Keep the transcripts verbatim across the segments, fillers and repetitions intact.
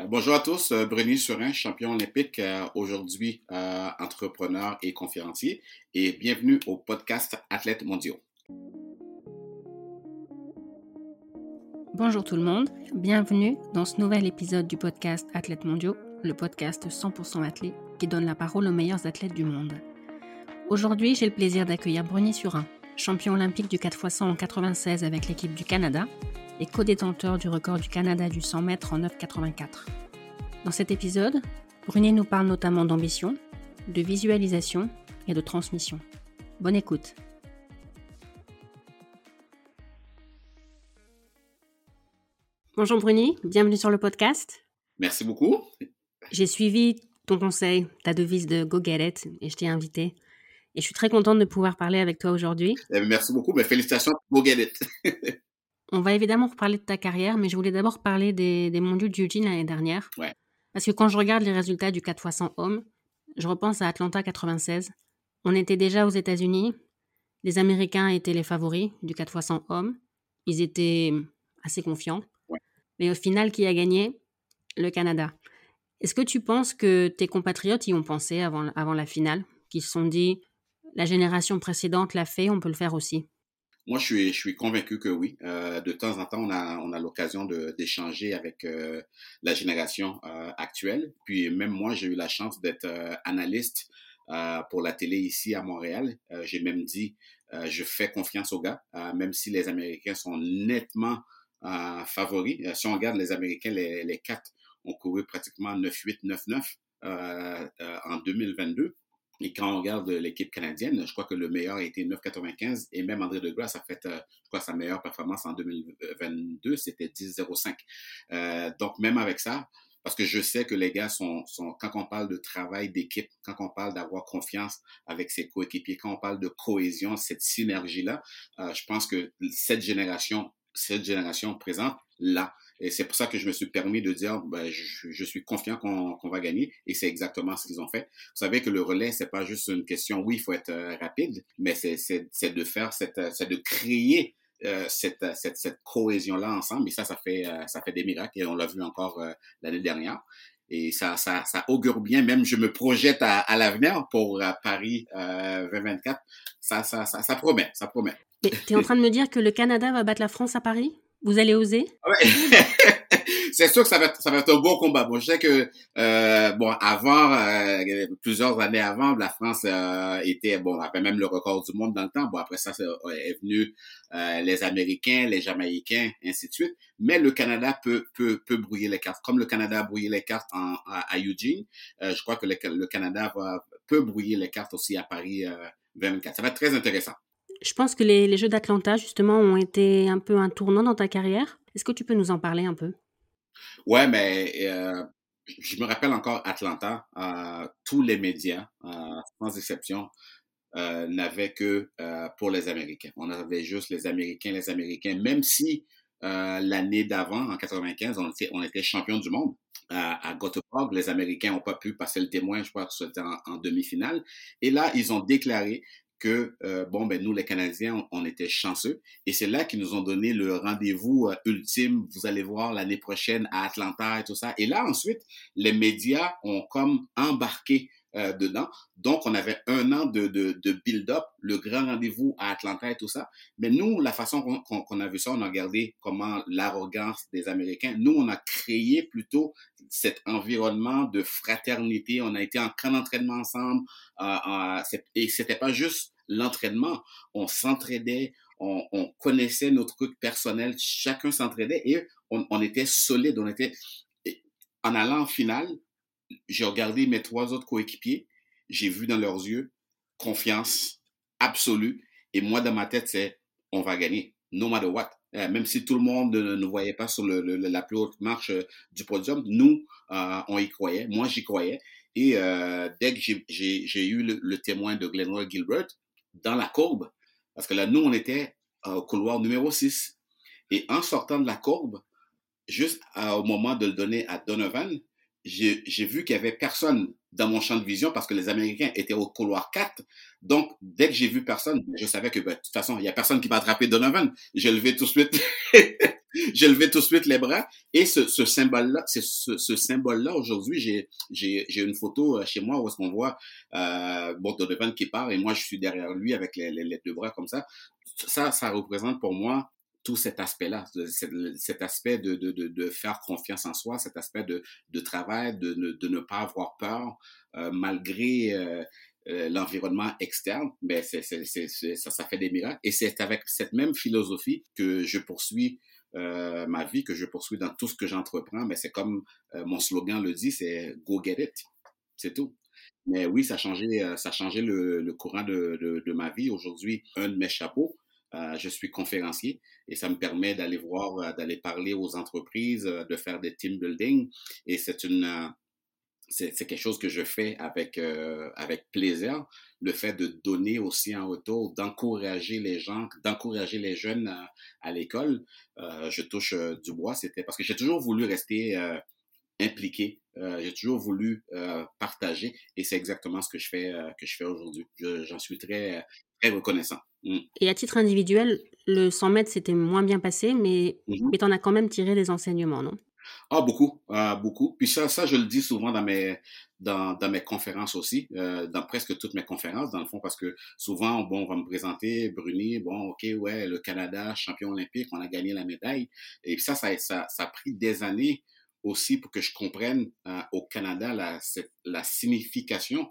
Euh, bonjour à tous, euh, Bruny Surin, champion olympique, euh, aujourd'hui euh, entrepreneur et conférencier, et bienvenue au podcast Athlètes Mondiaux. Bonjour tout le monde, bienvenue dans ce nouvel épisode du podcast Athlètes Mondiaux, le podcast cent pour cent athlète qui donne la parole aux meilleurs athlètes du monde. Aujourd'hui, j'ai le plaisir d'accueillir Bruny Surin, champion olympique du quatre fois cent en quatre-vingt-seize avec l'équipe du Canada, et co-détenteur du record du Canada du cent mètres en neuf quatre-vingt-quatre. Dans cet épisode, Bruny nous parle notamment d'ambition, de visualisation et de transmission. Bonne écoute. Bonjour Bruny, bienvenue sur le podcast. Merci beaucoup. J'ai suivi ton conseil, ta devise de Go Get It, et je t'ai invité. Et je suis très contente de pouvoir parler avec toi aujourd'hui. Merci beaucoup, mais félicitations pour Go Get It. On va évidemment reparler de ta carrière, mais je voulais d'abord parler des, des mondiaux d'Eugene l'année dernière. Ouais. Parce que quand je regarde les résultats du quatre fois cent hommes, je repense à Atlanta quatre-vingt-seize. On était déjà aux États-Unis. Les Américains étaient les favoris du quatre fois cent hommes. Ils étaient assez confiants. Ouais. Mais au final, qui a gagné ? Le Canada. Est-ce que tu penses que tes compatriotes y ont pensé avant, avant la finale ? Qu'ils se sont dit, la génération précédente l'a fait, on peut le faire aussi ? Moi, je suis, je suis convaincu que oui. Euh, de temps en temps, on a, on a l'occasion de, d'échanger avec euh, la génération euh, actuelle. Puis même moi, j'ai eu la chance d'être euh, analyste euh, pour la télé ici à Montréal. Euh, j'ai même dit, euh, je fais confiance aux gars, euh, même si les Américains sont nettement euh, favoris. Euh, si on regarde les Américains, les, les quatre ont couru pratiquement neuf huit neuf neuf euh, euh, en deux mille vingt-deux. Et quand on regarde l'équipe canadienne, je crois que le meilleur a été neuf quatre-vingt-quinze et même André De Grasse a fait, je crois, sa meilleure performance en deux mille vingt-deux, c'était dix zéro cinq. Euh, donc, même avec ça, parce que je sais que les gars sont, sont, quand on parle de travail d'équipe, quand on parle d'avoir confiance avec ses coéquipiers, quand on parle de cohésion, cette synergie-là, euh, je pense que cette génération, cette génération présente, là. Et c'est pour ça que je me suis permis de dire, ben, je, je suis confiant qu'on, qu'on va gagner, et c'est exactement ce qu'ils ont fait. Vous savez que le relais, c'est pas juste une question, oui, il faut être euh, rapide, mais c'est, c'est, c'est de faire, cette, c'est de créer euh, cette, cette, cette cohésion-là ensemble, et ça, ça fait, euh, ça fait des miracles, et on l'a vu encore euh, l'année dernière. Et ça, ça, ça augure bien, même je me projette à, à l'avenir pour à Paris euh, vingt vingt-quatre, ça, ça, ça, ça promet, ça promet. Mais t'es en train de me dire que le Canada va battre la France à Paris ? Vous allez oser? Ouais. C'est sûr que ça va être, ça va être un beau combat. Bon, je sais que euh, bon avant, euh, plusieurs années avant, la France euh, était bon, avait même le record du monde dans le temps. Bon, après ça, c'est, est venu euh, les Américains, les Jamaïcains, ainsi de suite. Mais le Canada peut peut peut brouiller les cartes. Comme le Canada a brouillé les cartes en, à, à Eugene, euh, je crois que le, le Canada va, peut brouiller les cartes aussi à Paris euh, vingt vingt-quatre. Ça va être très intéressant. Je pense que les, les Jeux d'Atlanta, justement, ont été un peu un tournant dans ta carrière. Est-ce que tu peux nous en parler un peu? Ouais, mais euh, je me rappelle encore Atlanta. Euh, tous les médias, euh, sans exception, euh, n'avaient que euh, pour les Américains. On avait juste les Américains, les Américains, même si euh, l'année d'avant, en quatre-vingt-quinze, on était, on était champion du monde. À, à Göteborg, les Américains n'ont pas pu passer le témoin, je crois que c'était en, en demi-finale. Et là, ils ont déclaré que, euh, bon, ben nous, les Canadiens, on, on était chanceux. Et c'est là qu'ils nous ont donné le rendez-vous euh, ultime. Vous allez voir l'année prochaine à Atlanta et tout ça. Et là, ensuite, les médias ont comme embarqué euh, dedans. Donc, on avait un an de, de, de build-up, le grand rendez-vous à Atlanta et tout ça. Mais nous, la façon qu'on, qu'on, qu'on a vu ça, on a regardé comment l'arrogance des Américains. Nous, on a créé plutôt cet environnement de fraternité. On a été en camp d'entraînement ensemble. Euh, euh, c'est, et c'était pas juste l'entraînement. On s'entraidait, on, on connaissait nos trucs personnels. Chacun s'entraidait et on, on était solide. On était, en allant en finale, j'ai regardé mes trois autres coéquipiers. J'ai vu dans leurs yeux confiance absolue. Et moi, dans ma tête, c'est on va gagner, no matter what. Euh, même si tout le monde ne nous voyait pas sur le, le, la plus haute marche euh, du podium, nous, euh, on y croyait. Moi, j'y croyais. Et euh, dès que j'ai, j'ai, j'ai eu le, le témoin de Glenroy Gilbert dans la courbe, parce que là, nous, on était euh, au couloir numéro six. Et en sortant de la courbe, juste à, au moment de le donner à Donovan, j'ai, j'ai vu qu'il y avait personne dans mon champ de vision parce que les Américains étaient au couloir quatre. Donc, dès que j'ai vu personne, je savais que, ben, de toute façon, il y a personne qui va attraper Donovan. J'ai levé tout de suite, j'ai levé tout de suite les bras. Et ce, ce symbole-là, c'est ce, ce symbole-là, aujourd'hui, j'ai, j'ai, j'ai une photo chez moi où est-ce qu'on voit, euh, bon, Donovan qui part et moi, je suis derrière lui avec les, les, les deux bras comme ça. Ça, ça représente pour moi tout cet aspect-là, cet aspect de, de, de, de faire confiance en soi, cet aspect de, de travail, de, de ne pas avoir peur euh, malgré euh, euh, l'environnement externe. Mais c'est, c'est, c'est, c'est, ça, ça fait des miracles. Et c'est avec cette même philosophie que je poursuis euh, ma vie, que je poursuis dans tout ce que j'entreprends. Mais c'est comme euh, mon slogan le dit, c'est « Go Get It ». C'est tout. Mais oui, ça a changé, ça a changé le, le courant de, de, de ma vie. Aujourd'hui, un de mes chapeaux, Euh, je suis conférencier et ça me permet d'aller voir, euh, d'aller parler aux entreprises, euh, de faire des team building et c'est une, euh, c'est, c'est quelque chose que je fais avec, euh, avec plaisir. Le fait de donner aussi en retour, d'encourager les gens, d'encourager les jeunes à, à l'école, euh, je touche euh, du bois. C'était parce que j'ai toujours voulu rester euh, impliqué. Euh, j'ai toujours voulu euh, partager et c'est exactement ce que je fais, euh, que je fais aujourd'hui. Je, j'en suis très, très reconnaissant. Mm. Et à titre individuel, le cent mètres, c'était moins bien passé, mais, mm-hmm. mais tu en as quand même tiré des enseignements, non? Ah, beaucoup, euh, beaucoup. Puis ça, ça, je le dis souvent dans mes, dans, dans mes conférences aussi, euh, dans presque toutes mes conférences, dans le fond, parce que souvent, bon, on va me présenter, Bruny, bon, OK, ouais, le Canada, champion olympique, on a gagné la médaille. Et puis ça, ça, ça, ça a pris des années aussi pour que je comprenne euh, au Canada la, cette, la signification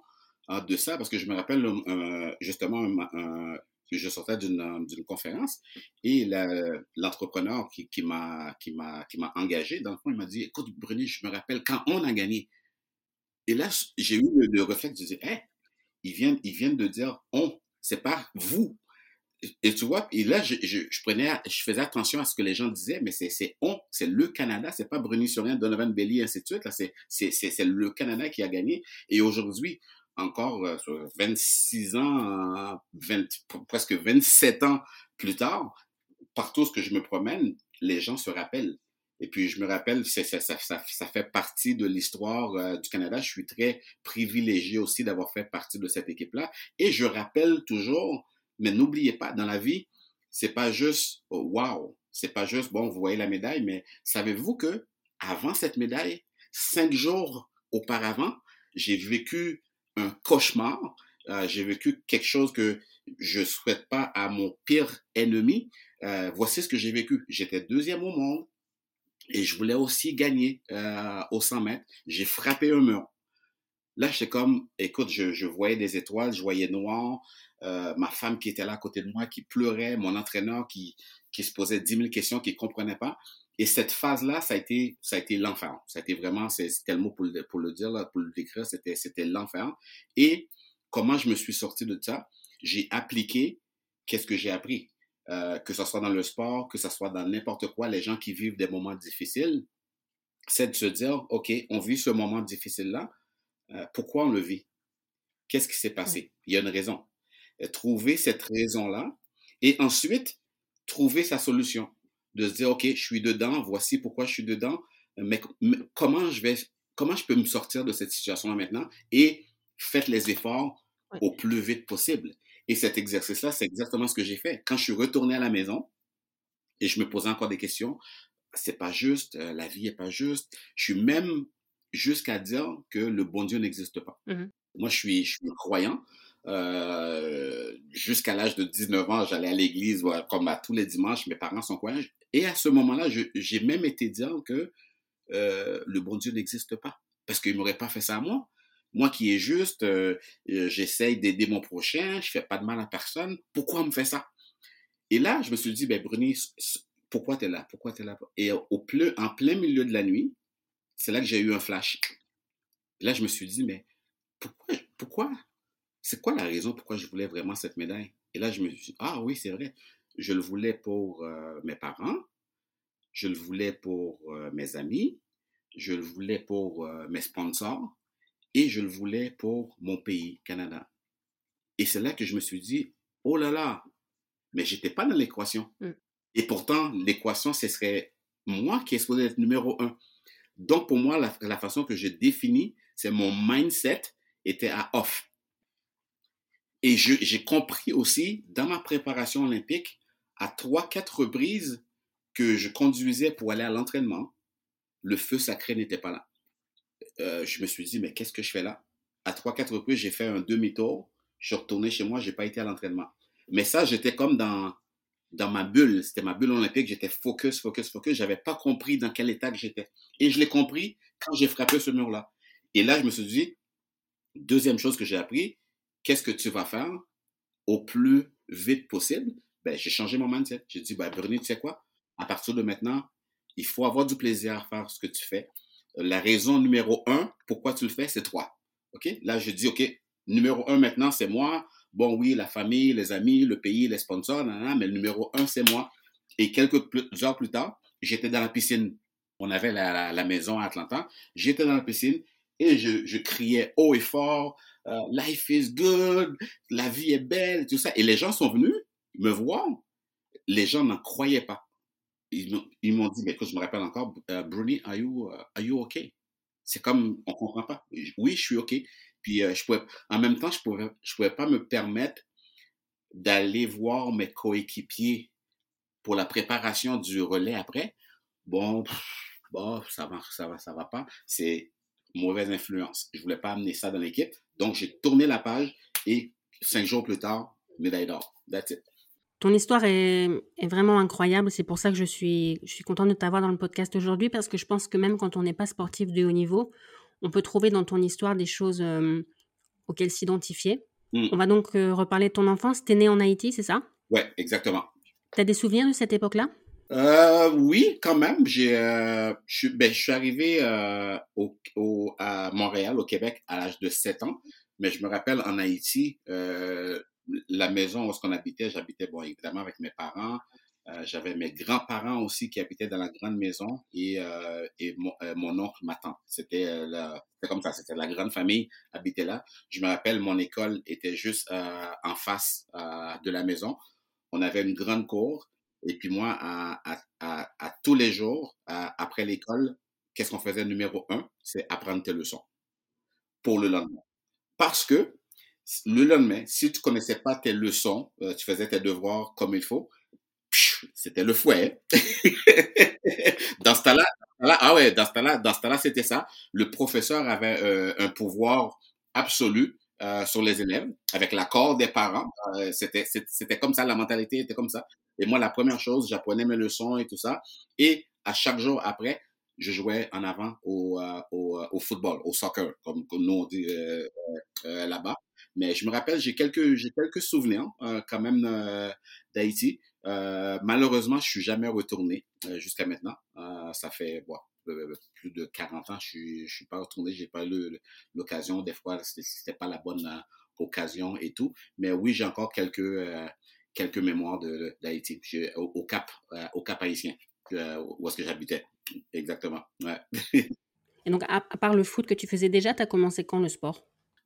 euh, de ça, parce que je me rappelle euh, justement, euh, euh, je sortais d'une, d'une conférence et la, l'entrepreneur qui, qui, m'a, qui, m'a, qui m'a engagé, dans le fond, il m'a dit « Écoute, Bruny, je me rappelle quand on a gagné. » Et là, j'ai eu le, le réflexe de dire hey, « ils viennent, ils viennent de dire « on », c'est pas « vous ». Et tu vois, et là, je, je, je prenais, je faisais attention à ce que les gens disaient, mais c'est, c'est on, c'est le Canada, c'est pas Bruny Surin, Donovan Bailey, ainsi de suite, là, c'est, c'est, c'est, c'est le Canada qui a gagné. Et aujourd'hui, encore euh, vingt-six ans, euh, vingt, presque vingt-sept ans plus tard, partout où je me promène, les gens se rappellent. Et puis, je me rappelle, c'est, ça, ça, ça, ça fait partie de l'histoire euh, du Canada. Je suis très privilégié aussi d'avoir fait partie de cette équipe-là. Et je rappelle toujours. Mais n'oubliez pas, dans la vie, c'est pas juste « wow », c'est pas juste « bon, vous voyez la médaille », mais savez-vous que avant cette médaille, cinq jours auparavant, j'ai vécu un cauchemar, euh, j'ai vécu quelque chose que je souhaite pas à mon pire ennemi. Euh, voici ce que j'ai vécu. J'étais deuxième au monde et je voulais aussi gagner euh, aux cent mètres. J'ai frappé un mur. Là, j'étais comme, écoute, je, je voyais des étoiles, je voyais noir, euh, ma femme qui était là à côté de moi, qui pleurait, mon entraîneur qui, qui se posait dix mille questions, qui comprenait pas. Et cette phase-là, ça a été, ça a été l'enfer. Ça a été vraiment, c'est, c'était le mot pour le, pour le dire, là, pour le décrire, c'était, c'était l'enfer. Et comment je me suis sorti de ça? J'ai appliqué qu'est-ce que j'ai appris. Euh, que ce soit dans le sport, que ce soit dans n'importe quoi, les gens qui vivent des moments difficiles, c'est de se dire, OK, on vit ce moment difficile-là. Pourquoi on le vit? Qu'est-ce qui s'est passé? Il y a une raison. Trouver cette raison-là et ensuite, trouver sa solution. De se dire, OK, je suis dedans, voici pourquoi je suis dedans, mais comment je vais, comment je peux me sortir de cette situation-là maintenant? Et faites les efforts au plus vite possible. Et cet exercice-là, c'est exactement ce que j'ai fait. Quand je suis retourné à la maison et je me posais encore des questions, c'est pas juste, la vie est pas juste. Je suis même jusqu'à dire que le bon Dieu n'existe pas. Mm-hmm. Moi, je suis, je suis croyant. Euh, jusqu'à l'âge de dix-neuf ans, j'allais à l'église voilà, comme à tous les dimanches. Mes parents sont croyants. Et à ce moment-là, je, j'ai même été dire que euh, le bon Dieu n'existe pas. Parce qu'il ne m'aurait pas fait ça à moi. Moi qui est juste, euh, j'essaye d'aider mon prochain, je ne fais pas de mal à personne. Pourquoi on me fait ça? Et là, je me suis dit, ben, Bruny, pourquoi tu es là? Pourquoi tu es là? Et au pleu, en plein milieu de la nuit, c'est là que j'ai eu un flash. Et là, je me suis dit, mais pourquoi, pourquoi, c'est quoi la raison pourquoi je voulais vraiment cette médaille? Et là, je me suis dit, ah oui, c'est vrai. Je le voulais pour euh, mes parents, je le voulais pour euh, mes amis, je le voulais pour euh, mes sponsors et je le voulais pour mon pays, Canada. Et c'est là que je me suis dit, oh là là, mais je n'étais pas dans l'équation. Mm. Et pourtant, l'équation, ce serait moi qui est supposé être numéro un. Donc, pour moi, la, la façon que je définis, c'est mon mindset était à off. Et je, j'ai compris aussi, dans ma préparation olympique, à trois, quatre reprises que je conduisais pour aller à l'entraînement, le feu sacré n'était pas là. Euh, je me suis dit, mais qu'est-ce que je fais là? À trois, quatre reprises, j'ai fait un demi-tour, je suis retourné chez moi, je n'ai pas été à l'entraînement. Mais ça, j'étais comme dans, dans ma bulle, c'était ma bulle olympique, j'étais focus, focus, focus, je n'avais pas compris dans quel état que j'étais. Et je l'ai compris quand j'ai frappé ce mur-là. Et là, je me suis dit, deuxième chose que j'ai appris, qu'est-ce que tu vas faire au plus vite possible? Ben, j'ai changé mon mindset. J'ai dit, ben, Bruny, tu sais quoi? À partir de maintenant, il faut avoir du plaisir à faire ce que tu fais. La raison numéro un, pourquoi tu le fais, c'est toi. OK? Là, je dis, OK, numéro un maintenant, c'est moi. Bon, oui, la famille, les amis, le pays, les sponsors, nan, nan, mais le numéro un, c'est moi. Et quelques plus, heures plus tard, j'étais dans la piscine. On avait la, la, la maison à Atlanta. J'étais dans la piscine et je, je criais haut et fort, euh, « Life is good »,« La vie est belle », tout ça. Et les gens sont venus me voir. Les gens n'en croyaient pas. Ils m'ont, ils m'ont dit, mais écoute, je me rappelle encore, euh, Bruny, are you, uh, are you okay? C'est comme, on ne comprend pas. Oui, je suis OK. Puis, euh, je pouvais, en même temps, je ne pouvais, je pouvais pas me permettre d'aller voir mes coéquipiers pour la préparation du relais après. Bon, pff, bon ça va, ça va, ça va pas. C'est mauvaise influence. Je ne voulais pas amener ça dans l'équipe. Donc, j'ai tourné la page et cinq jours plus tard, médaille d'or. That's it. Ton histoire est, est vraiment incroyable. C'est pour ça que je suis, je suis contente de t'avoir dans le podcast aujourd'hui parce que je pense que même quand on n'est pas sportif de haut niveau, on peut trouver dans ton histoire des choses euh, auxquelles s'identifier. Mmh. On va donc euh, reparler de ton enfance. T'es né en Haïti, c'est ça? Ouais, exactement. T'as des souvenirs de cette époque-là? Euh, oui, quand même. J'ai, euh, je, ben, je suis arrivé euh, au, au, à Montréal, au Québec, à l'âge de sept ans. Mais je me rappelle, en Haïti... Euh, la maison où on habitait, j'habitais bon évidemment avec mes parents. Euh, j'avais mes grands-parents aussi qui habitaient dans la grande maison et, euh, et mon, euh, mon oncle, ma tante. C'était, euh, la, c'était comme ça, c'était la grande famille habitait là. Je me rappelle, mon école était juste euh, en face euh, de la maison. On avait une grande cour et puis moi, à, à, à, à tous les jours, à, après l'école, qu'est-ce qu'on faisait numéro un? C'est apprendre tes leçons pour le lendemain. Parce que le lendemain, si tu ne connaissais pas tes leçons, euh, tu faisais tes devoirs comme il faut, pfiou, c'était le fouet. Dans ce temps-là, ah ouais, dans ce temps-là, dans ce temps-là, c'était ça. Le professeur avait euh, un pouvoir absolu euh, sur les élèves, avec l'accord des parents. Euh, c'était, c'était, c'était comme ça, la mentalité était comme ça. Et moi, la première chose, j'apprenais mes leçons et tout ça. Et à chaque jour après, je jouais en avant au, euh, au, au football, au soccer, comme, comme nous on dit euh, euh, là-bas. Mais je me rappelle, j'ai quelques, j'ai quelques souvenirs euh, quand même euh, d'Haïti. Euh, malheureusement, je suis jamais retourné euh, jusqu'à maintenant. Euh, ça fait bon, plus de quarante ans, je suis, je suis pas retourné. J'ai pas eu l'occasion. Des fois, c'était, c'était pas la bonne euh, occasion et tout. Mais oui, j'ai encore quelques, euh, quelques mémoires de, de, d'Haïti. J'ai, au, au Cap, euh, au Cap-Haïtien, euh, où est-ce que j'habitais. Exactement. Ouais. Et donc, à, à part le foot que tu faisais déjà, tu as commencé quand le sport?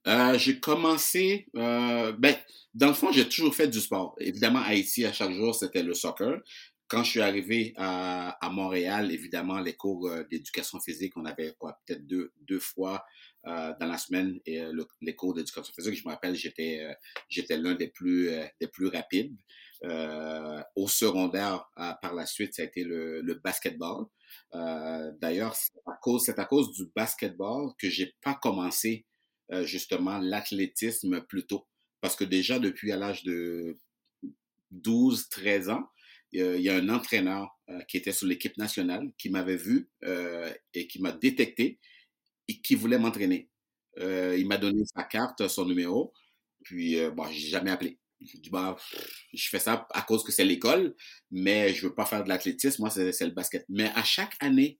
Euh, j'ai commencé, euh, ben, dans le fond, j'ai toujours fait du sport. Évidemment, à Haïti, à chaque jour, c'était le soccer. Quand je suis arrivé à, à Montréal, évidemment, les cours d'éducation physique, on avait quoi, peut-être deux, deux fois euh, dans la semaine et le, les cours d'éducation physique. Je me rappelle, j'étais, euh, j'étais l'un des plus, euh, des plus rapides. Euh, au secondaire, euh, par la suite, ça a été le, le basketball. Euh, d'ailleurs, c'est à cause, c'est à cause du basketball que j'ai pas commencé Euh, justement l'athlétisme plus tôt. Parce que déjà depuis à l'âge de douze treize ans, euh, il y a un entraîneur euh, qui était sur l'équipe nationale, qui m'avait vu euh, et qui m'a détecté et qui voulait m'entraîner. Euh, il m'a donné sa carte, son numéro, puis euh, bon, j'ai jamais appelé. Je dis, bah, je fais ça à cause que c'est l'école, mais je veux pas faire de l'athlétisme, moi c'est, c'est le basket. Mais à chaque année,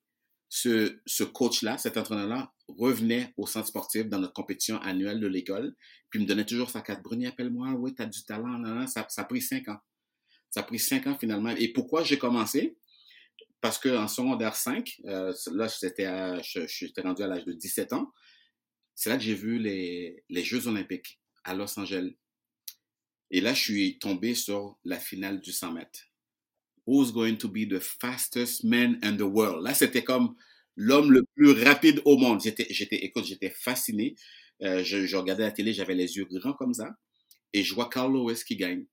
Ce, ce coach-là, cet entraîneur-là, revenait au centre sportif dans notre compétition annuelle de l'école, puis me donnait toujours sa carte. Bruny, appelle-moi, oui, t'as du talent, non, non. Ça, ça a pris cinq ans. Ça a pris cinq ans, finalement. Et pourquoi j'ai commencé? Parce qu'en secondaire cinq, euh, là, j'étais, à, je, j'étais rendu à l'âge de dix-sept ans, c'est là que j'ai vu les, les Jeux olympiques à Los Angeles. Et là, je suis tombé sur la finale du cent mètres. Who's going to be the fastest man in the world? Là, c'était comme, l'homme le plus rapide au monde. J'étais, j'étais, écoute, j'étais fasciné. Euh, je, je regardais la télé, j'avais les yeux grands comme ça, et je vois Carl Lewis qui gagne.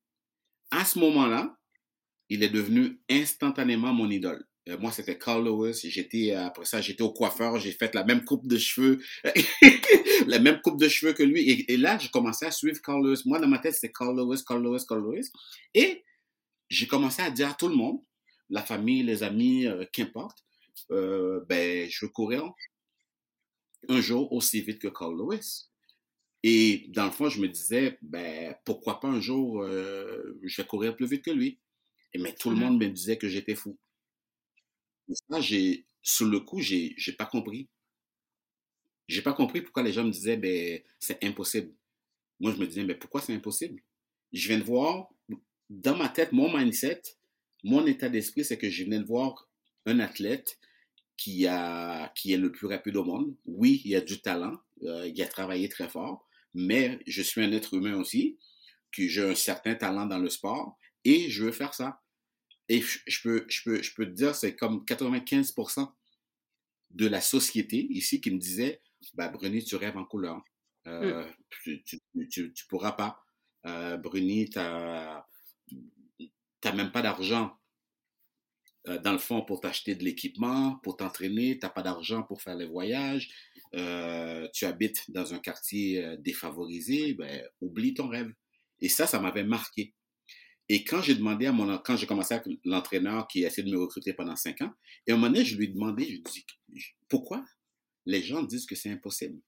À ce moment-là, il est devenu instantanément mon idole. Euh, moi, c'était Carl Lewis. J'étais, après ça, j'étais au coiffeur. J'ai fait la même coupe de cheveux, la même coupe de cheveux que lui. Et, et là, je commençais à suivre Carl Lewis. Moi, dans ma tête, c'était Carl Lewis, Carl Lewis, Carl Lewis. Et j'ai commencé à dire à tout le monde, la famille, les amis, euh, qu'importe, euh, ben, je veux courir un jour aussi vite que Carl Lewis. Et dans le fond, je me disais, ben, pourquoi pas un jour, euh, je vais courir plus vite que lui. Et mais tout le monde me disait que j'étais fou. Et ça, j'ai, sur le coup, j'ai, j'ai pas compris. J'ai pas compris pourquoi les gens me disaient, ben, c'est impossible. Moi, je me disais, mais pourquoi c'est impossible? Je viens de voir, dans ma tête, mon mindset, mon état d'esprit, c'est que je venais de voir un athlète qui a, qui est le plus rapide au monde. Oui, il a du talent, euh, il a travaillé très fort, mais je suis un être humain aussi, que j'ai un certain talent dans le sport et je veux faire ça. Et je, je peux, je peux, je peux te dire, c'est comme quatre-vingt-quinze pour cent de la société ici qui me disait, bah, Bruny, tu rêves en couleur, euh, mm. tu, tu, tu, tu pourras pas, euh, Bruny, t'as, t'as même pas d'argent, euh, dans le fond, pour t'acheter de l'équipement, pour t'entraîner, t'as pas d'argent pour faire les voyages, euh, tu habites dans un quartier euh, défavorisé, ben, oublie ton rêve. Et ça, ça m'avait marqué. Et quand j'ai demandé à mon, quand j'ai commencé avec l'entraîneur qui a essayé de me recruter pendant cinq ans, et à un moment donné, je lui ai demandé, je lui ai dit, pourquoi les gens disent que c'est impossible?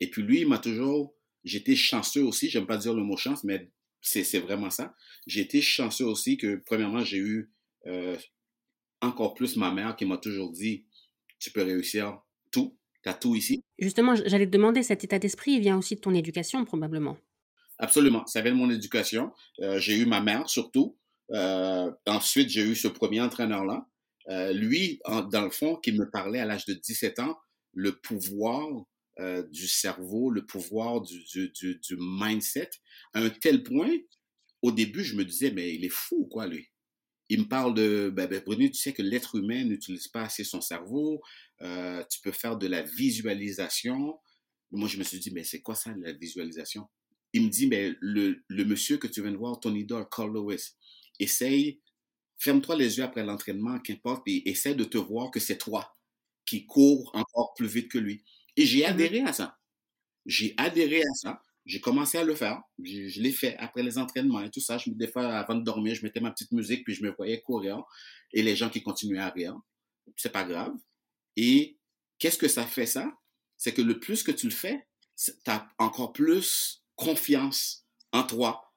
Et puis lui, il m'a toujours, j'étais chanceux aussi, j'aime pas dire le mot chance, mais c'est, c'est vraiment ça. J'ai été chanceux aussi que, premièrement, j'ai eu, euh, encore plus ma mère qui m'a toujours dit, tu peux réussir tout, t'as tout ici. Justement, j'allais te demander, cet état d'esprit, il vient aussi de ton éducation, probablement. Absolument, ça vient de mon éducation. Euh, j'ai eu ma mère surtout. Euh, ensuite, j'ai eu ce premier entraîneur-là. Euh, lui, en, dans le fond, qui me parlait à l'âge de dix-sept ans, le pouvoir euh, du cerveau, le pouvoir du, du, du, du mindset, à un tel point, au début, je me disais, mais il est fou, quoi, lui. Il me parle de, ben, ben Bruny, tu sais que l'être humain n'utilise pas assez son cerveau, euh, tu peux faire de la visualisation. Moi, je me suis dit, mais c'est quoi ça, la visualisation? Il me dit, mais le, le monsieur que tu viens de voir, Tony Dor, Carl Lewis, essaye, ferme-toi les yeux après l'entraînement, qu'importe, et essaie de te voir que c'est toi qui cours encore plus vite que lui. Et j'ai adhéré à ça. J'ai adhéré à ça. J'ai commencé à le faire. Je, je l'ai fait après les entraînements et tout ça. Je me défais avant de dormir, je mettais ma petite musique, puis je me voyais courir. Et les gens qui continuaient à rire, c'est pas grave. Et qu'est-ce que ça fait, ça? C'est que le plus que tu le fais, t'as encore plus confiance en toi.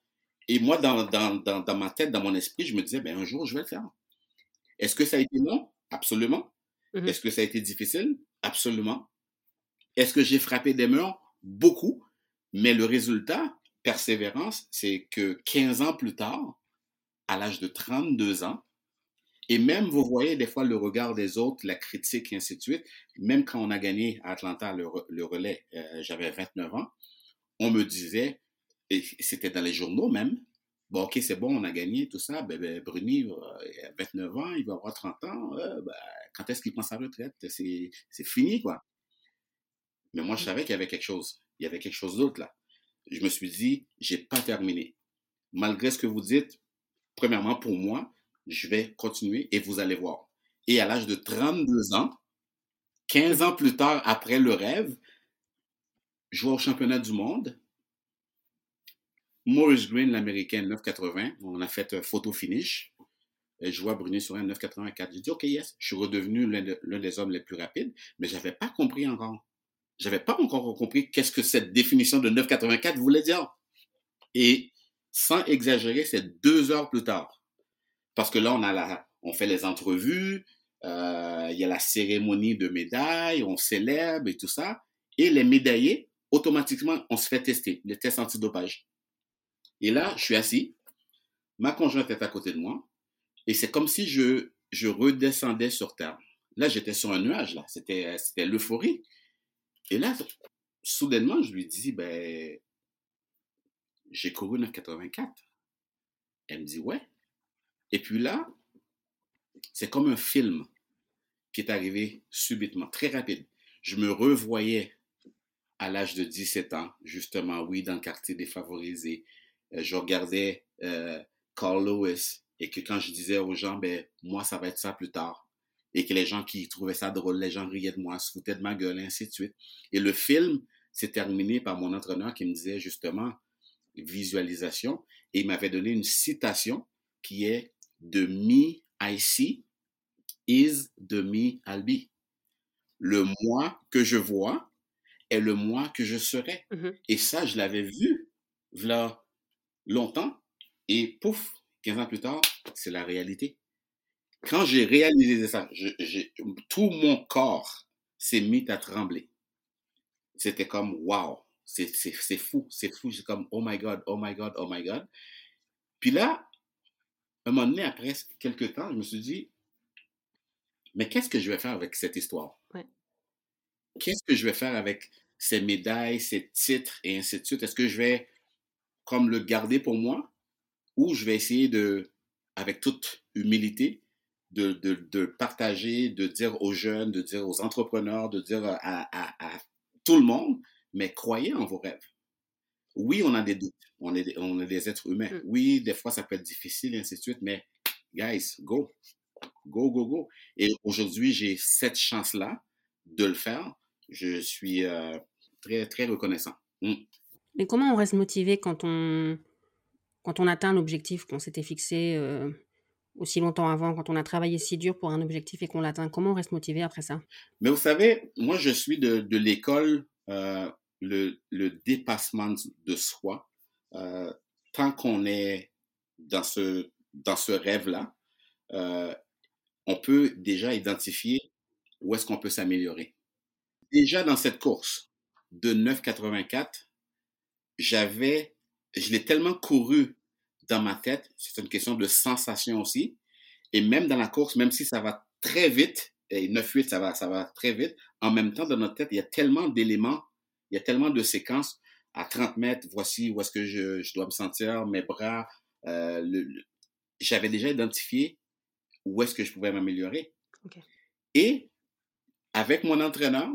Et moi, dans, dans, dans, dans ma tête, dans mon esprit, je me disais, ben, un jour, je vais le faire. Est-ce que ça a été long? Absolument. Mm-hmm. Est-ce que ça a été difficile? Absolument. Est-ce que j'ai frappé des murs? Beaucoup. Mais le résultat, persévérance, c'est que quinze ans plus tard, à l'âge de trente-deux ans, et même, vous voyez, des fois, le regard des autres, la critique, et ainsi de suite, même quand on a gagné à Atlanta le, le relais, euh, j'avais vingt-neuf ans, on me disait, et c'était dans les journaux même, bon, OK, c'est bon, on a gagné, tout ça, ben, ben Bruny, euh, il a vingt-neuf ans, il va avoir trente ans, euh, ben, quand est-ce qu'il prend sa retraite? C'est, c'est fini, quoi. Mais moi, je savais qu'il y avait quelque chose. Il y avait quelque chose d'autre, là. Je me suis dit, j'ai pas terminé. Malgré ce que vous dites, premièrement, pour moi, je vais continuer et vous allez voir. Et à l'âge de trente-deux ans, quinze ans plus tard, après le rêve, joueur au championnat du monde. Maurice Green, l'américain, neuf quatre-vingts. On a fait photo finish. Je vois Bruny Surin, neuf quatre-vingt-quatre. J'ai dit, OK, yes. Je suis redevenu l'un, de, l'un des hommes les plus rapides, mais j'avais pas compris encore. J'avais pas encore compris qu'est-ce que cette définition de neuf quatre-vingt-quatre voulait dire. Et sans exagérer, c'est deux heures plus tard. Parce que là, on a la, on fait les entrevues, euh, il y a la cérémonie de médailles, on célèbre et tout ça. Et les médaillés, automatiquement, on se fait tester, les tests antidopage. Et là, je suis assis, ma conjointe est à côté de moi, et c'est comme si je, je redescendais sur terre. Là, j'étais sur un nuage, là, c'était, c'était l'euphorie. Et là, soudainement, je lui dis, ben, j'ai couru neuf quatre-vingt-quatre. Elle me dit, ouais. Et puis là, c'est comme un film qui est arrivé subitement, très rapide. Je me revoyais à l'âge de dix-sept ans, justement, oui, dans le quartier défavorisé. Je regardais euh, Carl Lewis et que quand je disais aux gens, ben moi, ça va être ça plus tard, et que les gens qui trouvaient ça drôle, les gens riaient de moi, se foutaient de ma gueule, et ainsi de suite. Et le film s'est terminé par mon entraîneur qui me disait justement visualisation, et il m'avait donné une citation qui est « The me I see is the me I'll be ». Le moi que je vois est le moi que je serai. Mm-hmm. Et ça, je l'avais vu là longtemps, et pouf, quinze ans plus tard, c'est la réalité. Quand j'ai réalisé ça, je, je, tout mon corps s'est mis à trembler. C'était comme wow, c'est, c'est, c'est fou, c'est fou. C'est comme oh my god, oh my god, oh my god. Puis là, un moment donné, après quelques temps, je me suis dit, mais qu'est-ce que je vais faire avec cette histoire? Ouais. Qu'est-ce que je vais faire avec ces médailles, ces titres et ainsi de suite? Est-ce que je vais comme le garder pour moi ou je vais essayer de, avec toute humilité, de, de, de partager, de dire aux jeunes, de dire aux entrepreneurs, de dire à, à, à tout le monde, mais croyez en vos rêves. Oui, on a des doutes, on est, on est des êtres humains. Mm. Oui, des fois, ça peut être difficile, et ainsi de suite, mais guys, go, go, go, go. Et aujourd'hui, j'ai cette chance-là de le faire. Je suis euh, très, très reconnaissant. Mm. Mais comment on reste motivé quand on, quand on atteint un objectif qu'on s'était fixé euh, aussi longtemps avant, quand on a travaillé si dur pour un objectif et qu'on l'atteint? Comment on reste motivé après ça? Mais vous savez, moi, je suis de, de l'école... Euh, Le, le dépassement de soi, euh, tant qu'on est dans ce, dans ce rêve-là, euh, on peut déjà identifier où est-ce qu'on peut s'améliorer. Déjà dans cette course de neuf quatre-vingt-quatre, j'avais, je l'ai tellement couru dans ma tête, c'est une question de sensation aussi, et même dans la course, même si ça va très vite, et neuf huit, ça va, ça va très vite, en même temps, dans notre tête, il y a tellement d'éléments. Il y a tellement de séquences. À trente mètres, voici où est-ce que je, je dois me sentir, mes bras. Euh, le, le... J'avais déjà identifié où est-ce que je pouvais m'améliorer. Okay. Et avec mon entraîneur,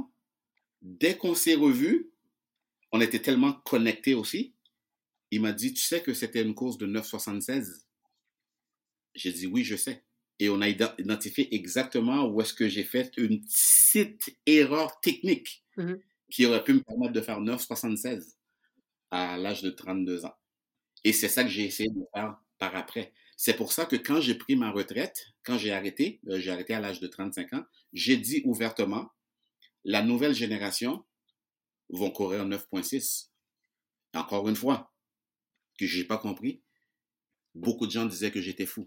dès qu'on s'est revus, on était tellement connectés aussi. Il m'a dit, tu sais que c'était une course de neuf soixante-seize? J'ai dit, oui, je sais. Et on a identifié exactement où est-ce que j'ai fait une petite erreur technique. Mm-hmm. Qui aurait pu me permettre de faire neuf soixante-seize à l'âge de trente-deux ans. Et c'est ça que j'ai essayé de faire par après. C'est pour ça que quand j'ai pris ma retraite, quand j'ai arrêté, euh, j'ai arrêté à l'âge de trente-cinq ans, j'ai dit ouvertement, la nouvelle génération vont courir neuf six. Encore une fois, que je n'ai pas compris, beaucoup de gens disaient que j'étais fou.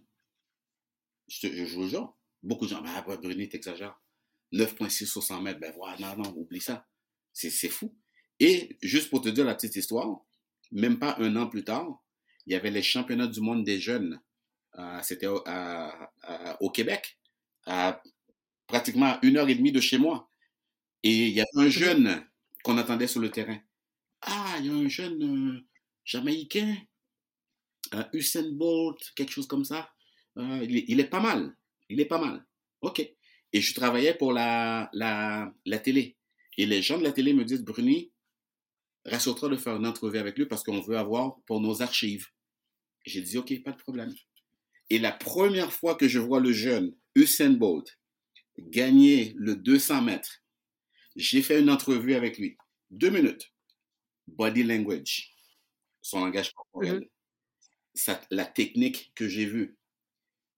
Je, je, je vous jure, beaucoup de gens, bah, bah Bruny, t'exagères. neuf six sur cent mètres, ben voilà, non, non, oublie ça. C'est, c'est fou. Et juste pour te dire la petite histoire, même pas un an plus tard, il y avait les championnats du monde des jeunes. Euh, c'était au, à, à, au Québec, à pratiquement une heure et demie de chez moi. Et il y avait un jeune qu'on attendait sur le terrain. Ah, il y a un jeune euh, Jamaïcain, euh, Usain Bolt, quelque chose comme ça. Euh, il, il est pas mal. Il est pas mal. OK. Et je travaillais pour la, la, la télé. Et les gens de la télé me disent, Bruny, rassure-toi de faire une entrevue avec lui parce qu'on veut avoir pour nos archives. J'ai dit, OK, pas de problème. Et la première fois que je vois le jeune Usain Bolt gagner le deux cents mètres, j'ai fait une entrevue avec lui. Deux minutes. Body language, son langage corporel, mm-hmm. Sa, la technique que j'ai vue.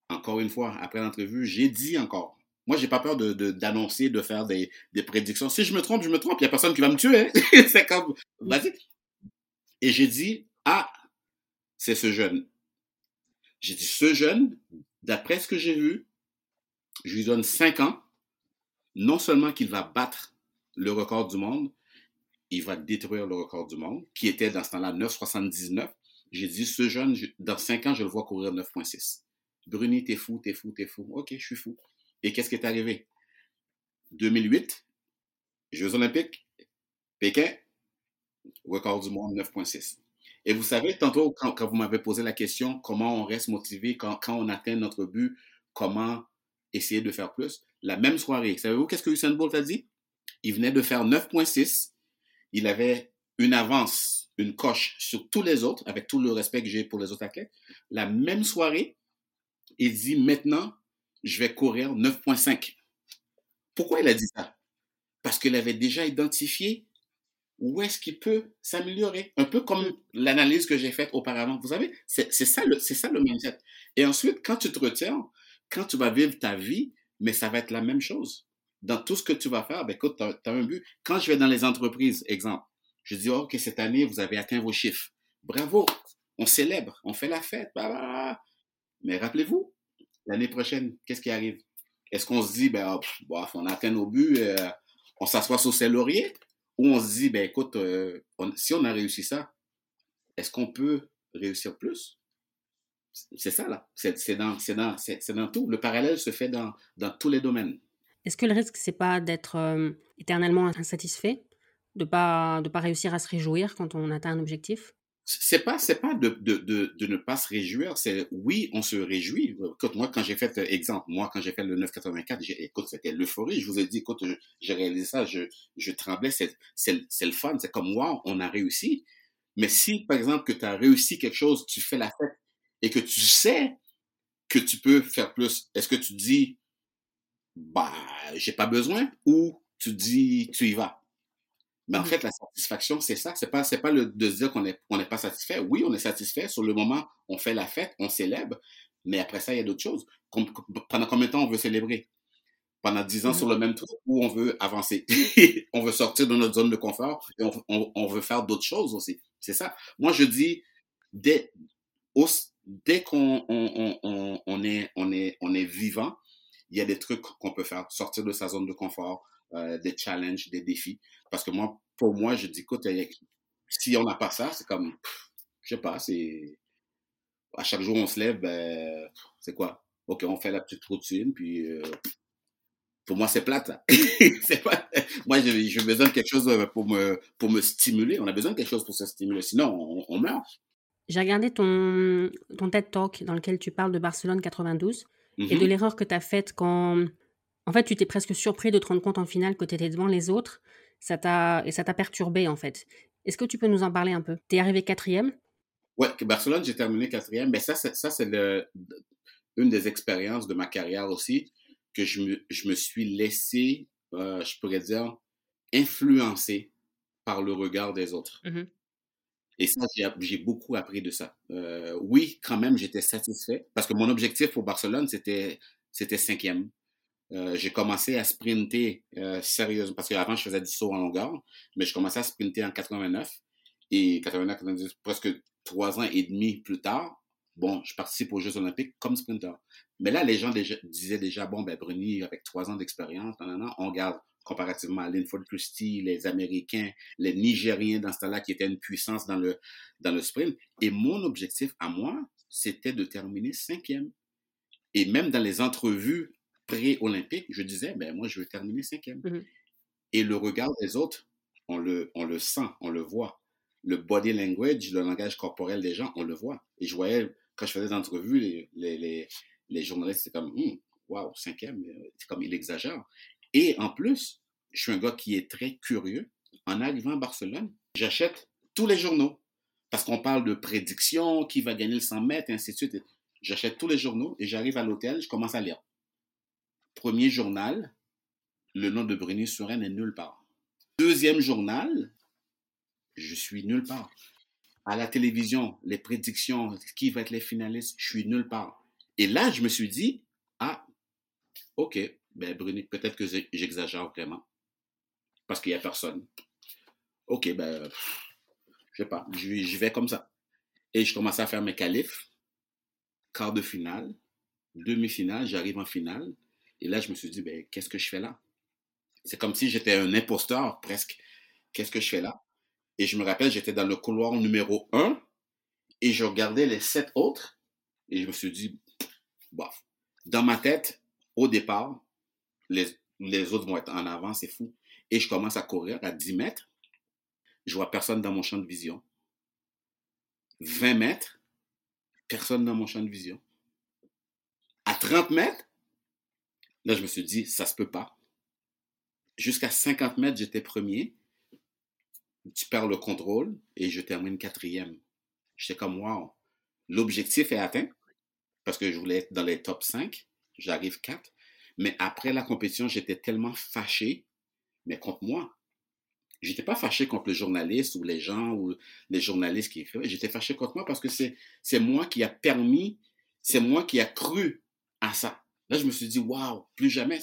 Encore une fois, après l'entrevue, j'ai dit encore. Moi, j'ai pas peur de, de, d'annoncer, de faire des, des prédictions. Si je me trompe, je me trompe. Il n'y a personne qui va me tuer. Hein? C'est comme, vas-y. Et j'ai dit, ah, c'est ce jeune. J'ai dit, ce jeune, d'après ce que j'ai vu, je lui donne cinq ans. Non seulement qu'il va battre le record du monde, il va détruire le record du monde, qui était dans ce temps-là neuf soixante-dix-neuf. J'ai dit, ce jeune, dans cinq ans, je le vois courir neuf six. Bruny, t'es fou, t'es fou, t'es fou. OK, je suis fou. Et qu'est-ce qui est arrivé? deux mille huit, Jeux Olympiques, Pékin, record du monde neuf six. Et vous savez, tantôt, quand, quand vous m'avez posé la question, comment on reste motivé quand, quand on atteint notre but, comment essayer de faire plus, la même soirée. Savez-vous qu'est-ce que Usain Bolt a dit? Il venait de faire neuf virgule six. Il avait une avance, une coche sur tous les autres, avec tout le respect que j'ai pour les autres athlètes. La même soirée, il dit maintenant, je vais courir neuf virgule cinq. Pourquoi il a dit ça? Parce qu'il avait déjà identifié où est-ce qu'il peut s'améliorer. Un peu comme l'analyse que j'ai faite auparavant. Vous savez, c'est, c'est, ça le, c'est ça le mindset. Et ensuite, quand tu te retires, quand tu vas vivre ta vie, mais ça va être la même chose. Dans tout ce que tu vas faire, ben écoute, tu as un but. Quand je vais dans les entreprises, exemple, je dis, oh, OK, cette année, vous avez atteint vos chiffres. Bravo, on célèbre, on fait la fête. Bah, bah, bah. Mais rappelez-vous, l'année prochaine, qu'est-ce qui arrive? Est-ce qu'on se dit, ben, oh, pff, bah, on a atteint nos buts, euh, on s'assoit sur ses lauriers? Ou on se dit, ben, écoute, euh, on, si on a réussi ça, est-ce qu'on peut réussir plus? C'est ça, là. C'est, c'est, dans, c'est, dans, c'est, c'est dans tout. Le parallèle se fait dans, dans tous les domaines. Est-ce que le risque, c'est pas d'être euh, éternellement insatisfait, de pas de pas réussir à se réjouir quand on atteint un objectif? C'est pas c'est pas de de de, de ne pas se réjouir. C'est oui, on se réjouit. Écoute, moi quand j'ai fait exemple, moi quand j'ai fait le neuf virgule quatre-vingt-quatre, j'ai, écoute, c'était l'euphorie. Je vous ai dit, écoute, je, j'ai réalisé ça, je je tremblais. C'est c'est c'est le fun. C'est comme wow, on a réussi. Mais si par exemple que tu as réussi quelque chose, tu fais la fête et que tu sais que tu peux faire plus, est-ce que tu dis bah j'ai pas besoin ou tu dis tu y vas? Mais en fait, la satisfaction, c'est ça. C'est pas, c'est pas le, de se dire qu'on n'est on n'est pas satisfait. Oui, on est satisfait. Sur le moment, on fait la fête, on célèbre. Mais après ça, il y a d'autres choses. Com- pendant combien de temps on veut célébrer? Pendant dix ans mm-hmm. sur le même truc où on veut avancer. On veut sortir de notre zone de confort et on, on, on veut faire d'autres choses aussi. C'est ça. Moi, je dis, dès, au, dès qu'on on, on, on est, on est, on est vivant, il y a des trucs qu'on peut faire. Sortir de sa zone de confort. Euh, des challenges, des défis. Parce que moi, pour moi, je dis, écoute, si on n'a pas ça, c'est comme, pff, je sais pas, c'est... À chaque jour, on se lève, ben, c'est quoi? OK, on fait la petite routine, puis... Euh, pour moi, c'est plate, ça. C'est pas... Moi, j'ai, j'ai besoin de quelque chose pour me, pour me stimuler. On a besoin de quelque chose pour se stimuler. Sinon, on, on meurt. J'ai regardé ton, ton TED Talk dans lequel tu parles de Barcelone quatre-vingt-douze mm-hmm. et de l'erreur que tu as faite quand... En fait, tu t'es presque surpris de te rendre compte en finale que tu étais devant les autres ça t'a, et ça t'a perturbé, en fait. Est-ce que tu peux nous en parler un peu? Tu es arrivé quatrième? Oui, Barcelone, j'ai terminé quatrième. Mais ça, c'est, ça, c'est le, une des expériences de ma carrière aussi que je me, je me suis laissé, euh, je pourrais dire, influencer par le regard des autres. Mm-hmm. Et ça, j'ai, j'ai beaucoup appris de ça. Euh, oui, quand même, j'étais satisfait parce que mon objectif pour Barcelone, c'était, c'était cinquième. Euh, j'ai commencé à sprinter euh, sérieusement, parce qu'avant je faisais du saut en longueur, mais je commençais à sprinter en quatre-vingt-neuf et quatre-vingt-neuf quatre-vingt-dix, presque trois ans et demi plus tard, bon, je participe aux Jeux Olympiques comme sprinter. Mais là, les gens déjà, disaient déjà, bon, ben Bruny, avec trois ans d'expérience, non, non, non, on regarde comparativement à Linford Christie, les Américains, les Nigériens dans ce temps-là qui étaient une puissance dans le, dans le sprint. Et mon objectif à moi, c'était de terminer cinquième. Et même dans les entrevues pré-olympique, je disais, ben moi, je veux terminer cinquième. Mm-hmm. Et le regard des autres, on le, on le sent, on le voit. Le body language, le langage corporel des gens, on le voit. Et je voyais, quand je faisais des entrevues, les, les, les, les journalistes, c'était comme, hm, wow, cinquième, c'est comme, il exagère. Et en plus, je suis un gars qui est très curieux. En arrivant à Barcelone, j'achète tous les journaux. Parce qu'on parle de prédiction, qui va gagner le cent mètres, et ainsi de suite. J'achète tous les journaux et j'arrive à l'hôtel, je commence à lire. Premier journal, le nom de Bruny Surin est nulle part. Deuxième journal, je suis nulle part. À la télévision, les prédictions, qui va être les finalistes, je suis nulle part. Et là, je me suis dit, ah, OK, ben Bruny, peut-être que j'exagère vraiment, parce qu'il n'y a personne. OK, ben, je sais pas, je vais comme ça. Et je commençais à faire mes qualifs, quart de finale, demi-finale, j'arrive en finale. Et là, je me suis dit, ben, qu'est-ce que je fais là? C'est comme si j'étais un imposteur, presque. Qu'est-ce que je fais là? Et je me rappelle, j'étais dans le couloir numéro un et je regardais les sept autres et je me suis dit, bof. Dans ma tête, au départ, les, les autres vont être en avant, c'est fou. Et je commence à courir à dix mètres. Je vois personne dans mon champ de vision. vingt mètres, personne dans mon champ de vision. À trente mètres, Là, je me suis dit, ça se peut pas. Jusqu'à cinquante mètres, j'étais premier. Tu perds le contrôle et je termine quatrième. J'étais comme, wow, l'objectif est atteint parce que je voulais être dans les top cinq. J'arrive quatre. Mais après la compétition, j'étais tellement fâché, mais contre moi. J'étais pas fâché contre le journaliste ou les gens ou les journalistes qui écrivaient. J'étais fâché contre moi parce que c'est, c'est moi qui a permis, c'est moi qui a cru à ça. Là, je me suis dit, waouh, plus jamais,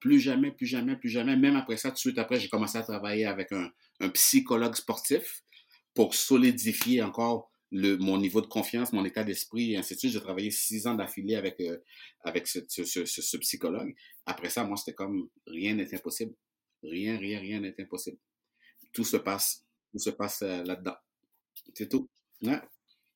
plus jamais, plus jamais, plus jamais. Même après ça, tout de suite après, j'ai commencé à travailler avec un, un psychologue sportif pour solidifier encore le, mon niveau de confiance, mon état d'esprit, et ainsi de suite. J'ai travaillé six ans d'affilée avec, euh, avec ce, ce, ce, ce psychologue. Après ça, moi, c'était comme, rien n'est impossible. Rien, rien, rien n'est impossible. Tout se passe, tout se passe euh, là-dedans. C'est tout. Ouais.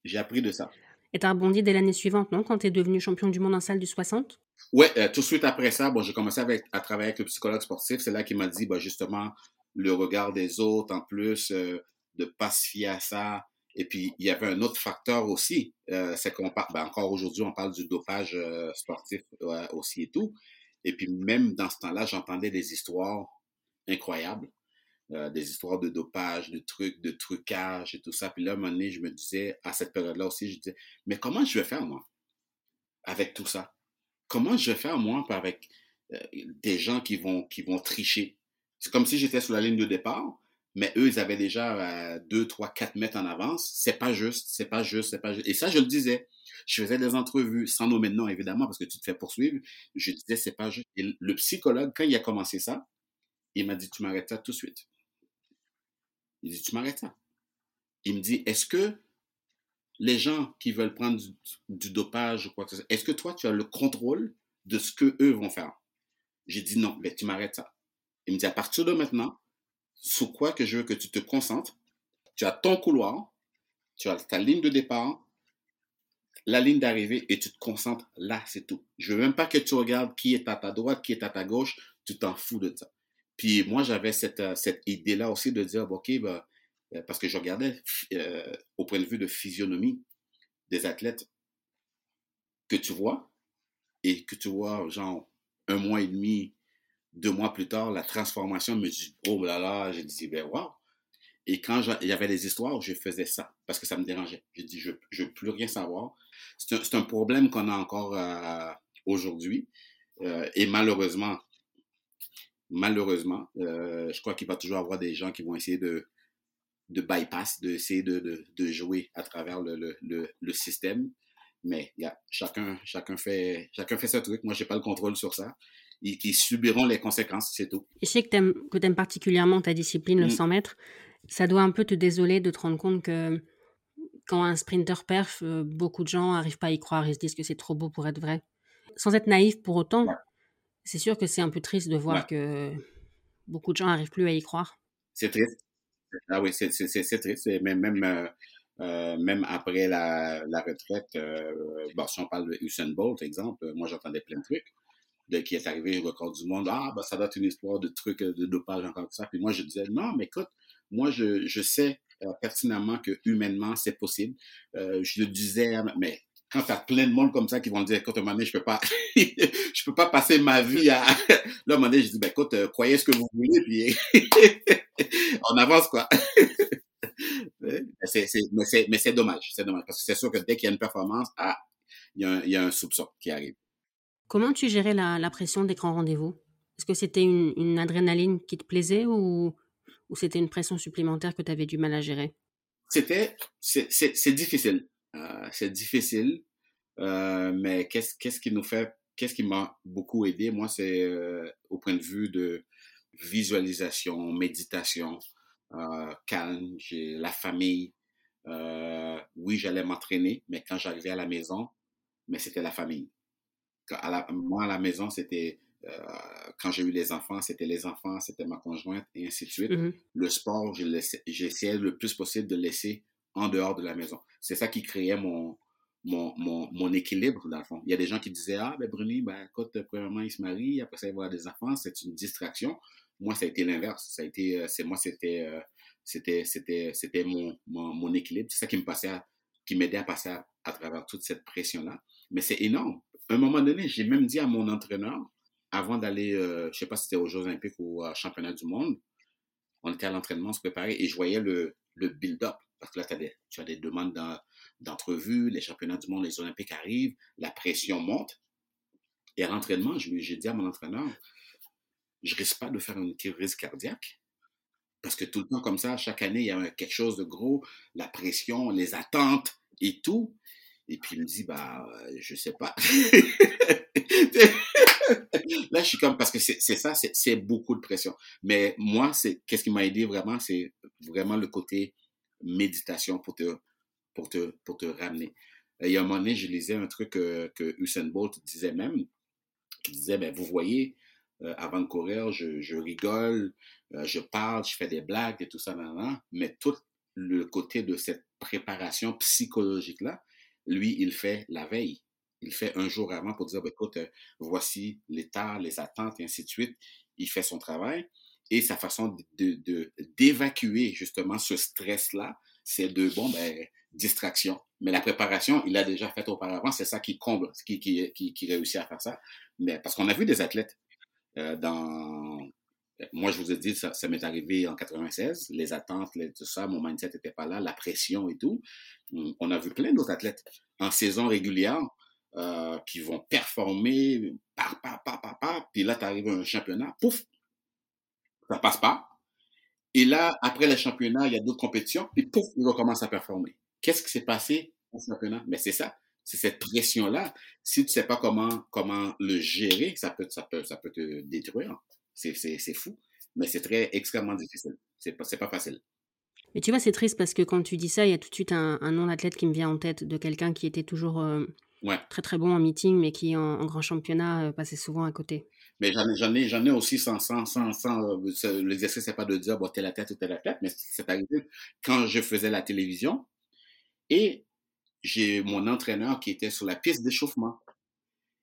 J'ai appris de ça. Et t'as rebondi dès l'année suivante, non? Quand t'es devenu champion du monde en salle du soixante? Oui, euh, tout de suite après ça, bon, j'ai commencé avec, à travailler avec le psychologue sportif. C'est là qu'il m'a dit, ben, justement, le regard des autres, en plus, euh, de ne pas se fier à ça. Et puis, il y avait un autre facteur aussi. Euh, c'est qu'on parle, ben, encore aujourd'hui, on parle du dopage euh, sportif euh, aussi et tout. Et puis, même dans ce temps-là, j'entendais des histoires incroyables. Euh, des histoires de dopage, de trucs, de trucage et tout ça. Puis là, à un moment donné, je me disais, à cette période-là aussi, je disais, mais comment je vais faire, moi, avec tout ça? Comment je vais faire, moi, avec euh, des gens qui vont, qui vont tricher? C'est comme si j'étais sur la ligne de départ, mais eux, ils avaient déjà euh, deux, trois, quatre mètres en avance. C'est pas juste, c'est pas juste, c'est pas juste. Et ça, je le disais. Je faisais des entrevues, sans nommer de nom, évidemment, parce que tu te fais poursuivre. Je disais, c'est pas juste. Et le psychologue, quand il a commencé ça, il m'a dit, tu m'arrêtes ça tout de suite. Il dit, tu m'arrêtes ça. Il me dit, est-ce que les gens qui veulent prendre du, du dopage ou quoi que ce soit, est-ce que toi, tu as le contrôle de ce qu'eux vont faire? J'ai dit, non, mais tu m'arrêtes ça. Il me dit, à partir de maintenant, sur quoi que je veux que tu te concentres, tu as ton couloir, tu as ta ligne de départ, la ligne d'arrivée, et tu te concentres là, c'est tout. Je veux même pas que tu regardes qui est à ta droite, qui est à ta gauche, tu t'en fous de ça. Puis moi, j'avais cette, cette idée-là aussi de dire, OK, ben, parce que je regardais euh, au point de vue de physionomie des athlètes que tu vois et que tu vois, genre, un mois et demi, deux mois plus tard, la transformation me dit, oh là là, j'ai dit, ben wow. Et quand il y avait des histoires, je faisais ça parce que ça me dérangeait. J'ai dit, je ne veux plus rien savoir. C'est un, c'est un problème qu'on a encore euh, aujourd'hui euh, et malheureusement, Malheureusement, euh, je crois qu'il va toujours avoir des gens qui vont essayer de, de bypass, d'essayer de, de, de jouer à travers le, le, le, le système. Mais yeah, chacun, chacun fait chacun fait ce truc. Moi, j'ai pas le contrôle sur ça. Ils, ils subiront les conséquences, c'est tout. Je sais que t'aimes, que t'aimes particulièrement ta discipline, le mmh. cent mètres. Ça doit un peu te désoler de te rendre compte que quand un sprinter perf, beaucoup de gens n'arrivent pas à y croire. Ils se disent que c'est trop beau pour être vrai. Sans être naïf pour autant... Ouais. C'est sûr que c'est un peu triste de voir ouais. que beaucoup de gens n'arrivent plus à y croire. C'est triste. Ah oui, c'est, c'est, c'est triste. Même, même, euh, même après la, la retraite, euh, bon, si on parle de Usain Bolt, exemple, moi j'entendais plein de trucs, de qui est arrivé au record du monde. Ah, ben, ça doit être une histoire de trucs, de dopage, encore ça. Puis moi je disais, non, mais écoute, moi je, je sais euh, pertinemment que humainement c'est possible. Euh, je le disais, mais. Quand t'as plein de monde comme ça qui vont me dire, écoute, un moment donné, je peux pas, je peux pas passer ma vie à, là, un moment donné, je dis, ben, écoute, euh, croyez ce que vous voulez, puis on avance, quoi. mais, c'est, c'est, mais, c'est, mais c'est dommage, c'est dommage. Parce que c'est sûr que dès qu'il y a une performance, ah, il y a un, il y a un soupçon qui arrive. Comment tu gérais la, la pression des grands rendez-vous? Est-ce que c'était une, une adrénaline qui te plaisait ou, ou c'était une pression supplémentaire que t'avais du mal à gérer? C'était, c'est, c'est, c'est difficile. Euh, c'est difficile, euh, mais qu'est-ce, qu'est-ce qui nous fait, qu'est-ce qui m'a beaucoup aidé, moi, c'est euh, au point de vue de visualisation, méditation, euh, calme, j'ai la famille. Euh, oui, j'allais m'entraîner, mais quand j'arrivais à la maison, mais c'était la famille. Quand à la, moi, à la maison, c'était euh, quand j'ai eu les enfants, c'était les enfants, c'était ma conjointe, et ainsi de suite. Mm-hmm. Le sport, je laissais, j'essayais le plus possible de laisser en dehors de la maison. C'est ça qui créait mon, mon, mon, mon équilibre, dans le fond. Il y a des gens qui disaient, ah, ben, Bruny, ben, écoute, premièrement, il se marie, après ça, il va avoir des enfants, c'est une distraction. Moi, ça a été l'inverse. Ça a été, c'est, moi, c'était, c'était, c'était, c'était mon, mon, mon équilibre. C'est ça qui me passait à, qui m'aidait à passer à, à travers toute cette pression-là. Mais c'est énorme. À un moment donné, j'ai même dit à mon entraîneur, avant d'aller, euh, je sais pas si c'était aux Jeux Olympiques ou au Championnat du Monde, on était à l'entraînement, on se préparait et je voyais le, le build-up. Parce que là, t'as des, tu as des demandes d'un, d'entrevues, les Championnats du Monde, les Olympiques arrivent, la pression monte. Et à l'entraînement, je, j'ai dit à mon entraîneur, je risque pas de faire une crise cardiaque. Parce que tout le temps comme ça, chaque année, il y a quelque chose de gros, la pression, les attentes et tout. Et puis, il me dit, bah, je sais pas. Là, je suis comme, parce que c'est, c'est ça, c'est, c'est beaucoup de pression. Mais moi, c'est, qu'est-ce qui m'a aidé vraiment, c'est vraiment le côté méditation pour te, pour te, pour te ramener. Il y a un moment donné, je lisais un truc que, que Usain Bolt disait même, qui disait, ben, vous voyez, euh, avant de courir, je, je rigole, euh, je parle, je fais des blagues et tout ça, nan, nan, mais tout le côté de cette préparation psychologique-là, lui, il fait la veille. Il fait un jour avant pour dire, bah, écoute, euh, voici l'état, les attentes, et ainsi de suite. Il fait son travail et sa façon de, de, d'évacuer justement ce stress-là, c'est de, bon, ben, distraction. Mais la préparation, il l'a déjà faite auparavant, c'est ça qui comble, qui, qui, qui, qui réussit à faire ça. Mais parce qu'on a vu des athlètes euh, dans... Moi, je vous ai dit, ça, ça m'est arrivé en quatre-vingt-seize, les attentes, les, tout ça, mon mindset n'était pas là, la pression et tout. On a vu plein d'autres athlètes en saison régulière euh, qui vont performer, par, par, par, par, par, puis là, t'arrives à un championnat, pouf, ça passe pas. Et là, après le championnat, il y a d'autres compétitions, et pouf, ils recommencent à performer. Qu'est-ce qui s'est passé au championnat? Mais c'est ça, c'est cette pression-là. Si tu sais pas comment, comment le gérer, ça peut, ça peut, ça peut te détruire. C'est, c'est, c'est fou, mais c'est très extrêmement difficile. C'est pas, c'est pas facile. Mais tu vois, c'est triste parce que quand tu dis ça, il y a tout de suite un, un nom d'athlète qui me vient en tête de quelqu'un qui était toujours euh, ouais. très très bon en meeting, mais qui en, en grand championnat euh, passait souvent à côté. Mais j'en ai, j'en ai, j'en ai aussi sans, sans, sans, sans euh, l'exercice, c'est pas de dire bon, t'es la tête ou t'es la tête, mais c'est arrivé quand je faisais la télévision et j'ai mon entraîneur qui était sur la piste d'échauffement.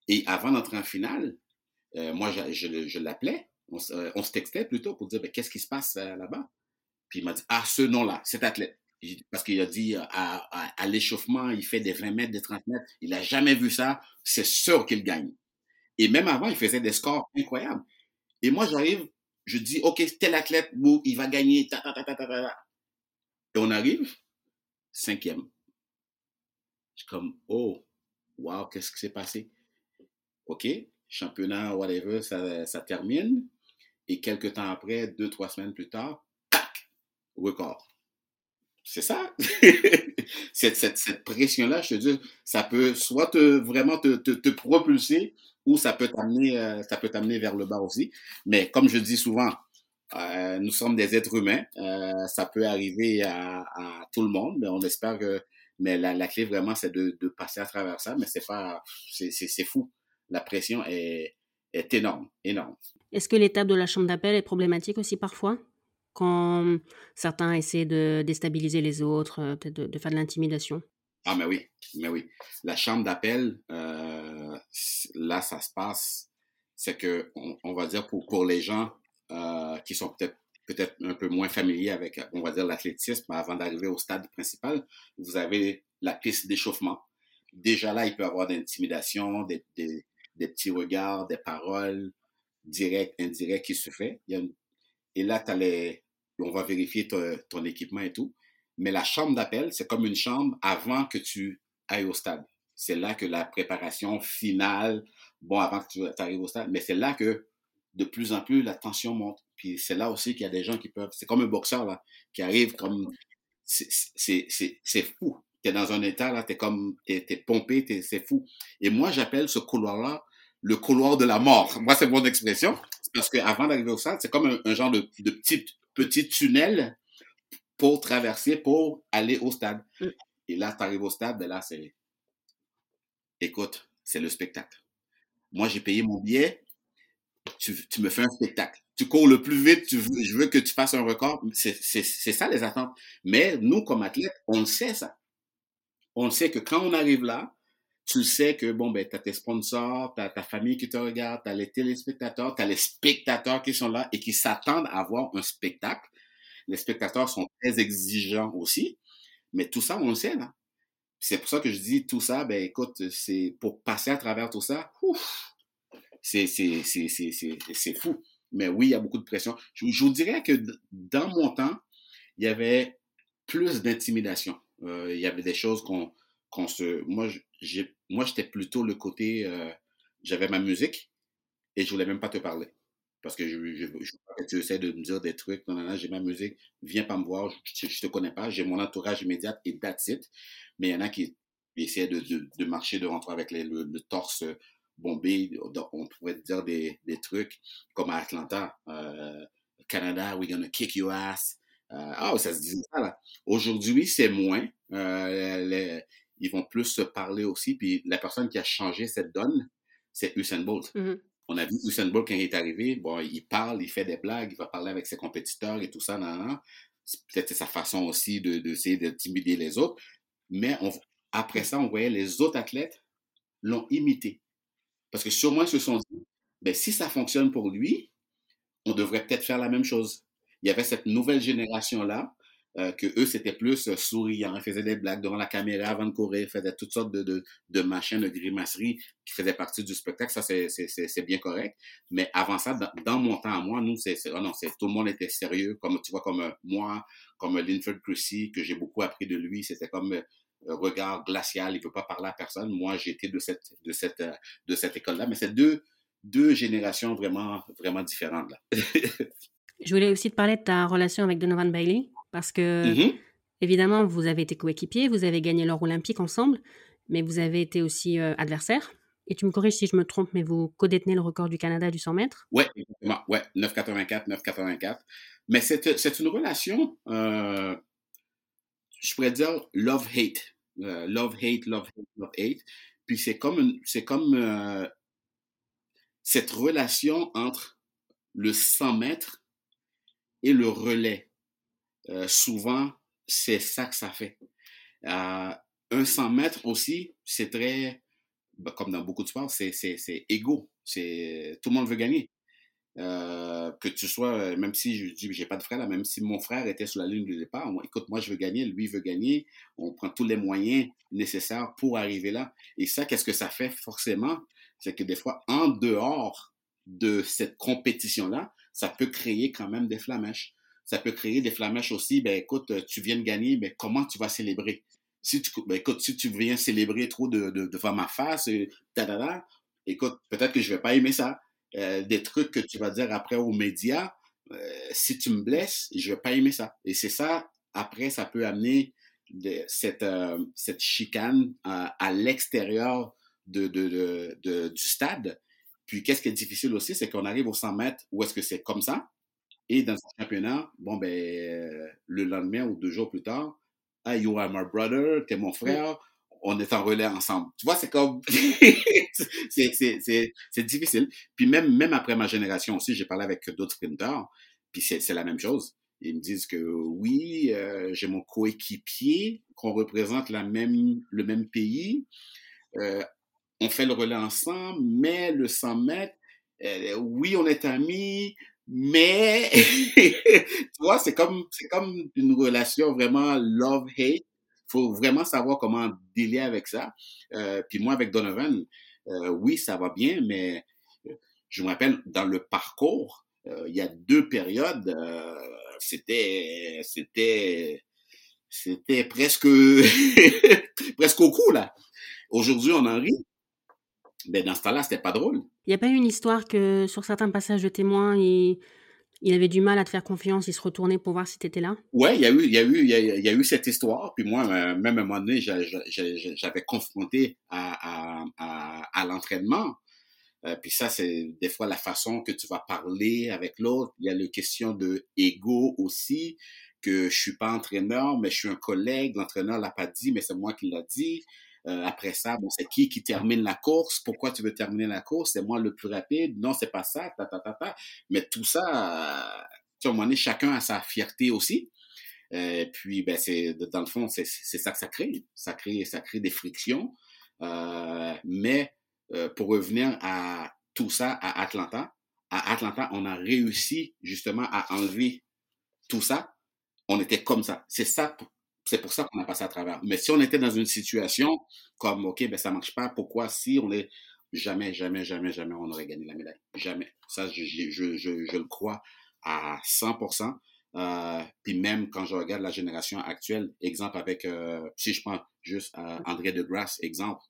Et avant d'entrer en finale, euh, moi je, je, je l'appelais. On, euh, on se textait plutôt pour dire ben, qu'est-ce qui se passe euh, là-bas. Puis il m'a dit ah, ce nom-là, cet athlète. Parce qu'il a dit à, à, à l'échauffement, il fait des vingt mètres, des trente mètres. Il n'a jamais vu ça. C'est sûr qu'il gagne. Et même avant, il faisait des scores incroyables. Et moi, j'arrive, je dis ok, tel athlète, bon, il va gagner. Ta, ta, ta, ta, ta, ta. Et on arrive, cinquième. Je suis comme oh, wow, qu'est-ce qui s'est passé? Ok, championnat, whatever, ça, ça termine. Et quelques temps après, deux, trois semaines plus tard, tac, record. C'est ça. cette, cette, cette pression-là, je te dis, ça peut soit te, vraiment te, te, te propulser ou ça peut t'amener, euh, ça peut t'amener vers le bas aussi. Mais comme je dis souvent, euh, nous sommes des êtres humains. Euh, ça peut arriver à, à tout le monde, mais on espère que. Mais la, la clé vraiment, c'est de, de passer à travers ça. Mais c'est pas, c'est, c'est, c'est fou. La pression est, est énorme, énorme. Est-ce que l'étape de la chambre d'appel est problématique aussi parfois? Quand certains essaient de déstabiliser les autres, peut-être de, de faire de l'intimidation? Ah, mais oui, mais oui. La chambre d'appel, euh, là, ça se passe. C'est que, on, on va dire, pour, pour les gens euh, qui sont peut-être, peut-être un peu moins familiers avec, on va dire, l'athlétisme, avant d'arriver au stade principal, vous avez la piste d'échauffement. Déjà là, il peut y avoir de l'intimidation, des, des, des petits regards, des paroles directes, indirectes qui se fait. Il y a une... Et là, t'as les... on va vérifier ton, ton équipement et tout. Mais la chambre d'appel, c'est comme une chambre avant que tu ailles au stade. C'est là que la préparation finale, bon, avant que tu arrives au stade, mais c'est là que de plus en plus la tension monte. Puis c'est là aussi qu'il y a des gens qui peuvent... C'est comme un boxeur, là, qui arrive comme... C'est, c'est, c'est, c'est fou. T'es dans un état, là, t'es comme, t'es, t'es pompé, t'es, c'est fou. Et moi, j'appelle ce couloir-là le couloir de la mort. Moi, c'est mon expression. C'est parce que avant d'arriver au stade, c'est comme un, un genre de, de petit, petit tunnel pour traverser, pour aller au stade. Mm. Et là, t'arrives au stade, ben là, c'est, écoute, c'est le spectacle. Moi, j'ai payé mon billet. Tu, tu me fais un spectacle. Tu cours le plus vite, tu veux, je veux que tu fasses un record. C'est, c'est, c'est ça, les attentes. Mais nous, comme athlètes, on le sait, ça. On sait que quand on arrive là, tu sais que, bon, ben, t'as tes sponsors, t'as ta famille qui te regarde, t'as les téléspectateurs, t'as les spectateurs qui sont là et qui s'attendent à avoir un spectacle. Les spectateurs sont très exigeants aussi, mais tout ça, on le sait, là. C'est pour ça que je dis tout ça, ben, écoute, c'est pour passer à travers tout ça, ouf, c'est, c'est, c'est, c'est, c'est, c'est fou. Mais oui, il y a beaucoup de pression. Je, je vous dirais que dans mon temps, il y avait plus d'intimidation. Euh, il y avait des choses qu'on, qu'on se... Moi, j'ai, moi, j'étais plutôt le côté... Euh, j'avais ma musique et je voulais même pas te parler. Parce que je, je, je, tu essaies de me dire des trucs, non, non, non, j'ai ma musique, viens pas me voir, je, je te connais pas, j'ai mon entourage immédiat et that's it. Mais il y en a qui essaient de, de, de marcher, de rentrer avec les, le, le torse bombé, on pourrait dire des, des trucs comme à Atlanta, euh, Canada, we're gonna kick your ass. Ah, euh, oh, ça se disait ça, là. Aujourd'hui, c'est moins. Euh, les, ils vont plus se parler aussi, puis la personne qui a changé cette donne, c'est Usain Bolt. Mm-hmm. On a vu Usain Bolt quand il est arrivé, bon, il parle, il fait des blagues, il va parler avec ses compétiteurs et tout ça, non, non, non. C'est peut-être c'est sa façon aussi de, de essayer d'intimider les autres. Mais on, après ça, on voyait les autres athlètes l'ont imité. Parce que sûrement, ils se sont dit, ben, si ça fonctionne pour lui, on devrait peut-être faire la même chose. Il y avait cette nouvelle génération-là, euh, que eux, c'était plus euh, souriants, ils faisaient des blagues devant la caméra avant de courir, ils faisaient toutes sortes de, de, de machins, de grimaceries qui faisaient partie du spectacle. Ça, c'est, c'est, c'est, c'est bien correct. Mais avant ça, dans, dans mon temps à moi, nous, c'est, c'est, oh non, c'est, tout le monde était sérieux, comme, tu vois, comme euh, moi, comme euh, Linford Christie, que j'ai beaucoup appris de lui. C'était comme... Euh, regard glacial, il ne veut pas parler à personne. Moi, j'étais de cette, de cette, de cette école-là, mais c'est deux, deux générations vraiment, vraiment différentes. Là. Je voulais aussi te parler de ta relation avec Donovan Bailey, parce que, mm-hmm. évidemment, vous avez été coéquipiers, vous avez gagné l'or olympique ensemble, mais vous avez été aussi euh, adversaires. Et tu me corriges si je me trompe, mais vous co-détenez le record du Canada du cent mètres. Oui, exactement. Ouais, neuf quatre-vingt-quatre. Mais c'est, c'est une relation, euh, je pourrais dire, love-hate. Uh, love, hate, love, hate, love, hate. Puis c'est comme, une, c'est comme euh, cette relation entre le cent mètres et le relais. Euh, souvent, c'est ça que ça fait. Euh, un cent mètres aussi, c'est très, ben, comme dans beaucoup de sports, c'est, c'est, c'est égo. C'est, tout le monde veut gagner. Euh, que tu sois, même si je dis j'ai pas de frère là, même si mon frère était sur la ligne de départ, on, écoute, moi je veux gagner, lui veut gagner, on prend tous les moyens nécessaires pour arriver là. Et ça, qu'est-ce que ça fait forcément? C'est que des fois, en dehors de cette compétition-là, ça peut créer quand même des flamèches. Ça peut créer des flamèches aussi, ben écoute, tu viens de gagner, mais ben, comment tu vas célébrer? Si tu, ben, écoute, si tu viens célébrer trop de, de, devant ma face, tadada, écoute, peut-être que je vais pas aimer ça. Euh, des trucs que tu vas dire après aux médias, euh, si tu me blesses, je vais pas aimer ça. Et c'est ça, après, ça peut amener de, cette, euh, cette chicane euh, à l'extérieur de, de, de, de, du stade. Puis, qu'est-ce qui est difficile aussi, c'est qu'on arrive aux cent mètres où est-ce que c'est comme ça. Et dans ce championnat, bon, ben, euh, le lendemain ou deux jours plus tard, ah, you are my brother, t'es mon frère. On est en relais ensemble. Tu vois, c'est comme... c'est, c'est, c'est, c'est difficile. Puis même, même après ma génération aussi, j'ai parlé avec d'autres sprinteurs, puis c'est, c'est la même chose. Ils me disent que oui, euh, j'ai mon coéquipier, qu'on représente la même, le même pays, euh, on fait le relais ensemble, mais le cent mètres, euh, oui, on est amis, mais... tu vois, c'est comme, c'est comme une relation vraiment love-hate. Faut vraiment savoir comment dealer avec ça. Euh, puis moi, avec Donovan, euh, oui, ça va bien, mais je me rappelle, dans le parcours, euh, il y a deux périodes, euh, c'était, c'était, c'était presque, presque au cou, là. Aujourd'hui, on en rit. Mais dans ce temps-là, c'était pas drôle. Il n'y a pas eu une histoire que, sur certains passages de témoins, il... Il avait du mal à te faire confiance, il se retournait pour voir si tu étais là? Oui, il y a eu, il y a eu, il y a, il y a eu cette histoire. Puis moi, même à un moment donné, j'avais, j'avais confronté à, à, à, à l'entraînement. Euh, puis ça, c'est des fois la façon que tu vas parler avec l'autre. Il y a la question de ego aussi, que je suis pas entraîneur, mais je suis un collègue. L'entraîneur l'a pas dit, mais c'est moi qui l'a dit. Euh, après ça, bon, c'est qui qui termine la course? Pourquoi tu veux terminer la course? C'est moi le plus rapide? Non, c'est pas ça, ta, ta, ta, ta. Mais tout ça, euh, tu vois, à un moment donné, chacun a sa fierté aussi. Euh, puis, ben, c'est, dans le fond, c'est, c'est ça que ça crée. Ça crée, ça crée des frictions. Euh, mais, euh, pour revenir à tout ça, à Atlanta, à Atlanta, on a réussi, justement, à enlever tout ça. On était comme ça. C'est ça pour C'est pour ça qu'on a passé à travers. Mais si on était dans une situation comme, OK, ben ça marche pas, pourquoi si on est jamais, jamais, jamais, jamais on aurait gagné la médaille. Jamais. Ça, je, je, je, je le crois à cent pour cent. Euh, puis même quand je regarde la génération actuelle, exemple avec, euh, si je prends juste euh, André De Grasse, exemple,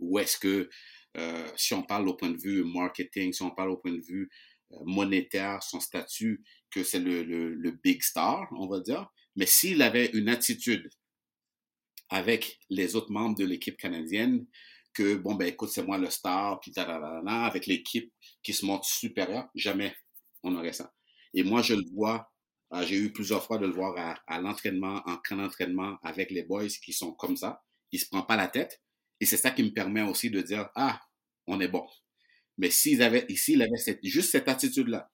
où est-ce que, euh, si on parle au point de vue marketing, si on parle au point de vue euh, monétaire, son statut, que c'est le, le, le big star, on va dire, mais s'il avait une attitude avec les autres membres de l'équipe canadienne, que bon, ben écoute, c'est moi le star, puis talalala, avec l'équipe qui se montre supérieure, jamais on aurait ça. Et moi, je le vois, euh, j'ai eu plusieurs fois de le voir à, à l'entraînement, en camp d'entraînement avec les boys qui sont comme ça, ils se prennent pas la tête, et c'est ça qui me permet aussi de dire, ah, on est bon. Mais s'ils avaient, s'ils avaient cette, juste cette attitude-là,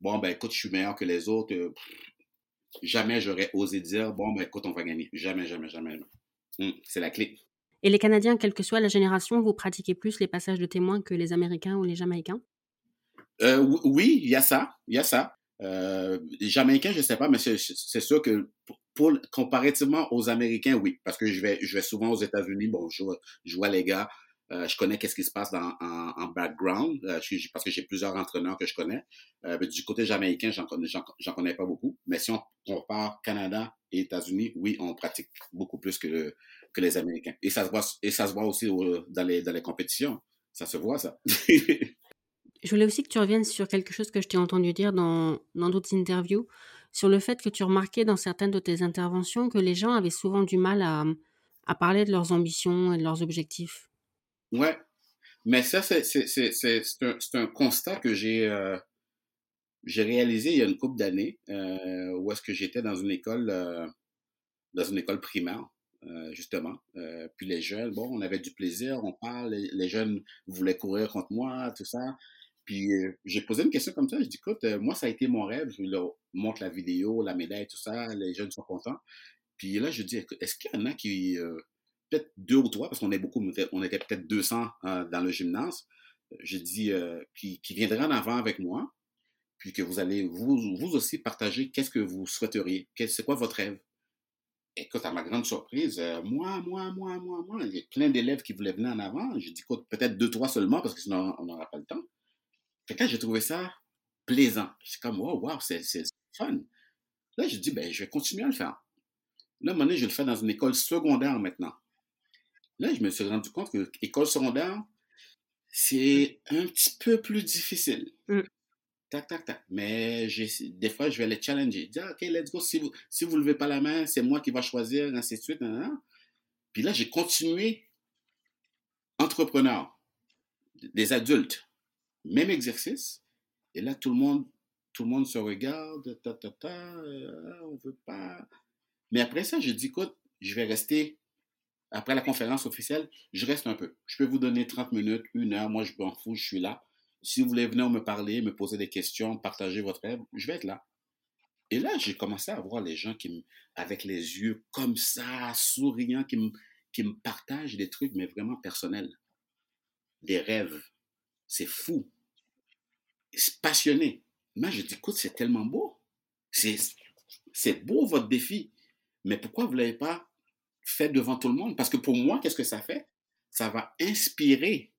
bon, ben écoute, je suis meilleur que les autres, euh, pff, jamais j'aurais osé dire, bon, ben écoute, on va gagner. Jamais, jamais, jamais. Mmh, c'est la clé. Et les Canadiens, quelle que soit la génération, vous pratiquez plus les passages de témoins que les Américains ou les Jamaïcains? Euh, oui, il y a ça, il y a ça. Euh, les Jamaïcains, je ne sais pas, mais c'est, c'est sûr que pour, pour, comparativement aux Américains, oui, parce que je vais, je vais souvent aux États-Unis, bon, je, je vois les gars, euh, je connais qu'est-ce qui se passe dans, en, en background, euh, je, parce que j'ai plusieurs entraîneurs que je connais. Euh, mais du côté jamaïcain, j'en connais, j'en, j'en connais pas beaucoup, mais si on compare Canada et États-Unis, oui, on pratique beaucoup plus que, que les Américains. Et ça se voit, et ça se voit aussi au, dans les, dans les compétitions, ça se voit, ça. Je voulais aussi que tu reviennes sur quelque chose que je t'ai entendu dire dans, dans d'autres interviews, sur le fait que tu remarquais dans certaines de tes interventions que les gens avaient souvent du mal à, à parler de leurs ambitions et de leurs objectifs. Ouais, mais ça, c'est, c'est, c'est, c'est, c'est, un, c'est un constat que j'ai, euh, j'ai réalisé il y a une couple d'années, euh, où est-ce que j'étais dans une école, euh, dans une école primaire. Euh, justement, euh, puis les jeunes, bon, on avait du plaisir, on parle, les, les jeunes voulaient courir contre moi, tout ça. Puis euh, j'ai posé une question comme ça, je dis, écoute, euh, moi, ça a été mon rêve, je leur montre la vidéo, la médaille, tout ça, les jeunes sont contents. Puis là, je dis, est-ce qu'il y en a qui, euh, peut-être deux ou trois, parce qu'on est beaucoup, on était peut-être deux cents euh, dans le gymnase, je dis, euh, puis qui viendraient en avant avec moi, puis que vous allez, vous, vous aussi, partager qu'est-ce que vous souhaiteriez, c'est quoi votre rêve? Écoute, à ma grande surprise, euh, moi, moi, moi, moi, moi, il y a plein d'élèves qui voulaient venir en avant. J'ai dit, écoute, peut-être deux, trois seulement, parce que sinon, on n'aura pas le temps. Fait que là, j'ai trouvé ça plaisant. C'est comme, wow, wow, c'est, c'est fun. Là, j'ai dit, ben, je vais continuer à le faire. Là, à un moment donné, je le fais dans une école secondaire maintenant. Là, je me suis rendu compte que l'école secondaire, c'est un petit peu plus difficile. Mm. Tac, tac, tac. Mais j'ai, des fois, je vais les challenger. Je dis, OK, let's go. Si vous ne si vous levez pas la main, c'est moi qui va choisir, ainsi de suite. Nan, nan. Puis là, j'ai continué entrepreneur, des adultes. Même exercice. Et là, tout le monde, tout le monde se regarde. Ta, ta, ta, euh, on ne veut pas. Mais après ça, j'ai dit, écoute, je vais rester. Après la conférence officielle, je reste un peu. Je peux vous donner trente minutes, une heure. Moi, je m'en fous, je suis là. Si vous voulez venir me parler, me poser des questions, partager votre rêve, je vais être là. Et là, j'ai commencé à voir les gens qui me, avec les yeux comme ça, souriants, qui me, qui me partagent des trucs, mais vraiment personnels. Des rêves. C'est fou. C'est passionné. Moi, je dis, écoute, c'est tellement beau. C'est, c'est beau, votre défi. Mais pourquoi vous ne l'avez pas fait devant tout le monde? Parce que pour moi, qu'est-ce que ça fait? Ça va inspirer.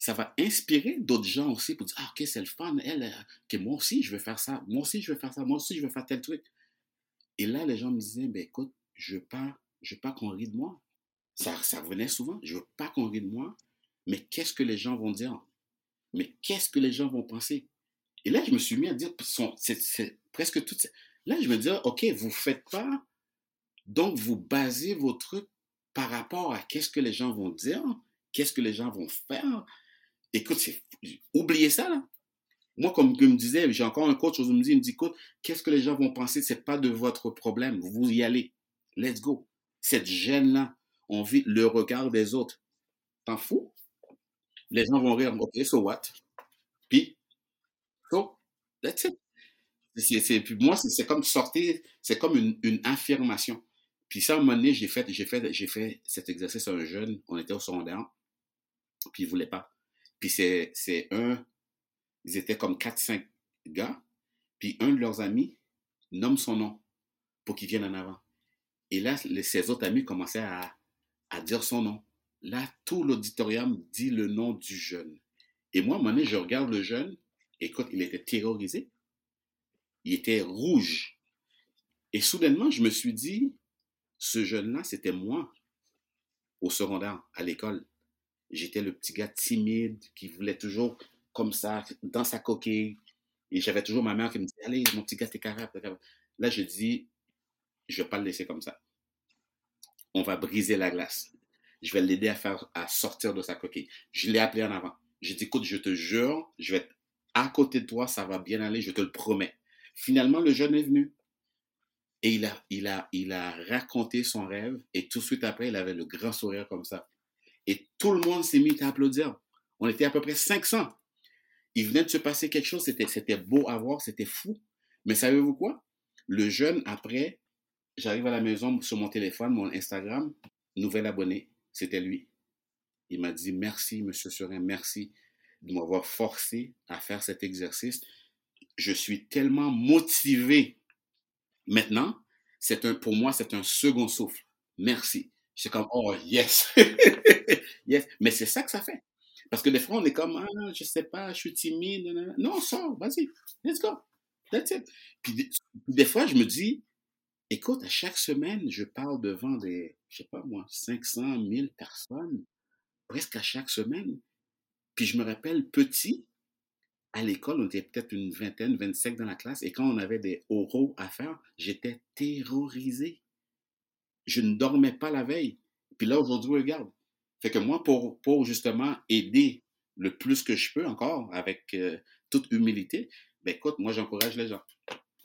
Ça va inspirer d'autres gens aussi pour dire « Ah, OK, c'est le fun, elle, euh, okay, moi aussi, je veux faire ça, moi aussi, je veux faire ça, moi aussi, je veux faire tel truc. » Et là, les gens me disaient « Ben écoute, je veux pas, je veux pas qu'on rie de moi. » Ça, ça revenait souvent. « Je veux pas qu'on rie de moi, mais qu'est-ce que les gens vont dire? Mais qu'est-ce que les gens vont penser? » Et là, je me suis mis à dire « c'est, c'est presque tout ça. » Là, je me disais « OK, vous faites pas, donc vous basez vos trucs par rapport à qu'est-ce que les gens vont dire, qu'est-ce que les gens vont faire. » Écoute, c'est... oubliez ça, là. Moi, comme je me disais, j'ai encore un coach où il me dit, il me dit, écoute, qu'est-ce que les gens vont penser? C'est pas de votre problème. Vous y allez. Let's go. Cette gêne-là, on vit le regard des autres. T'en fous? Les gens vont rire. OK, so what? Puis, so, that's it. C'est, c'est, puis moi, c'est, c'est comme sortir, c'est comme une, une affirmation. Puis ça, à un moment donné, j'ai fait, j'ai fait, j'ai fait cet exercice à un jeune. On était au secondaire. Puis il voulait pas. Puis c'est, c'est un, ils étaient comme quatre cinq gars, puis un de leurs amis nomme son nom pour qu'il vienne en avant. Et là, les, ses autres amis commençaient à, à dire son nom. Là, tout l'auditorium dit le nom du jeune. Et moi, à un moment donné, je regarde le jeune, et quand il était terrorisé, il était rouge. Et soudainement, je me suis dit, ce jeune-là, c'était moi, au secondaire, à l'école. J'étais le petit gars timide, qui voulait toujours, comme ça, dans sa coquille. Et j'avais toujours ma mère qui me disait, allez, mon petit gars, t'es capable, t'es capable. Là, je dis, je ne vais pas le laisser comme ça. On va briser la glace. Je vais l'aider à faire, à sortir de sa coquille. Je l'ai appelé en avant. J'ai dit, écoute, je te jure, je vais être à côté de toi, ça va bien aller, je te le promets. Finalement, le jeune est venu. Et il a, il a, il a raconté son rêve. Et tout de suite après, il avait le grand sourire comme ça. Et tout le monde s'est mis à applaudir. On était à peu près cinq cents. Il venait de se passer quelque chose. C'était, c'était beau à voir, c'était fou. Mais savez-vous quoi? Le jeune, après, j'arrive à la maison sur mon téléphone, mon Instagram, nouvel abonné. C'était lui. Il m'a dit, merci, Monsieur Surin, merci de m'avoir forcé à faire cet exercice. Je suis tellement motivé. Maintenant, c'est un, pour moi, c'est un second souffle. Merci. C'est comme, oh, yes. Yes. Mais c'est ça que ça fait. Parce que des fois, on est comme, ah, je sais pas, je suis timide. Non, sors, vas-y, let's go. That's it. Puis des, des fois, je me dis, écoute, à chaque semaine, je parle devant des, je sais pas moi, cinq cent mille personnes, presque à chaque semaine. Puis je me rappelle, petit, à l'école, on était peut-être une vingtaine, vingt-cinq dans la classe, et quand on avait des oraux à faire, j'étais terrorisé. Je ne dormais pas la veille. Puis là, aujourd'hui, regarde. Fait que moi, pour, pour justement aider le plus que je peux encore, avec euh, toute humilité, ben écoute, moi, j'encourage les gens.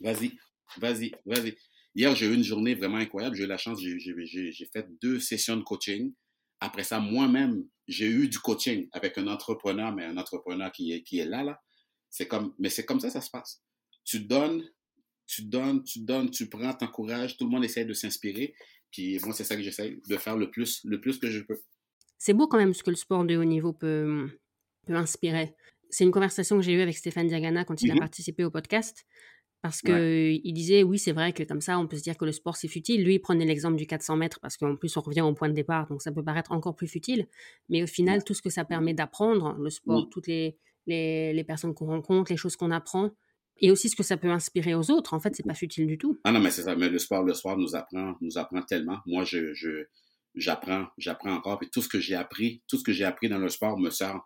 Vas-y, vas-y, vas-y. Hier, j'ai eu une journée vraiment incroyable. J'ai eu la chance, j'ai, j'ai, j'ai fait deux sessions de coaching. Après ça, moi-même, j'ai eu du coaching avec un entrepreneur, mais un entrepreneur qui est, qui est là, là. C'est comme, mais c'est comme ça, ça se passe. Tu donnes, tu donnes, tu donnes, tu prends, t'encourages. Tout le monde essaie de s'inspirer. Puis moi, c'est ça que j'essaie de faire le plus, le plus que je peux. C'est beau quand même ce que le sport de haut niveau peut, peut inspirer. C'est une conversation que j'ai eue avec Stéphane Diagana quand il mm-hmm. a participé au podcast. Parce qu'il ouais. disait, oui, c'est vrai que comme ça, on peut se dire que le sport, c'est futile. Lui, il prenait l'exemple du quatre cents mètres parce qu'en plus, on revient au point de départ. Donc, ça peut paraître encore plus futile. Mais au final, ouais. tout ce que ça permet d'apprendre, le sport, ouais. toutes les, les, les personnes qu'on rencontre, les choses qu'on apprend, et aussi ce que ça peut inspirer aux autres, en fait, c'est pas futile du tout. Ah non, mais c'est ça. Mais le sport, le sport nous apprend, nous apprend tellement. Moi, je, je, j'apprends, j'apprends encore. Puis tout ce que j'ai appris, tout ce que j'ai appris dans le sport me sert,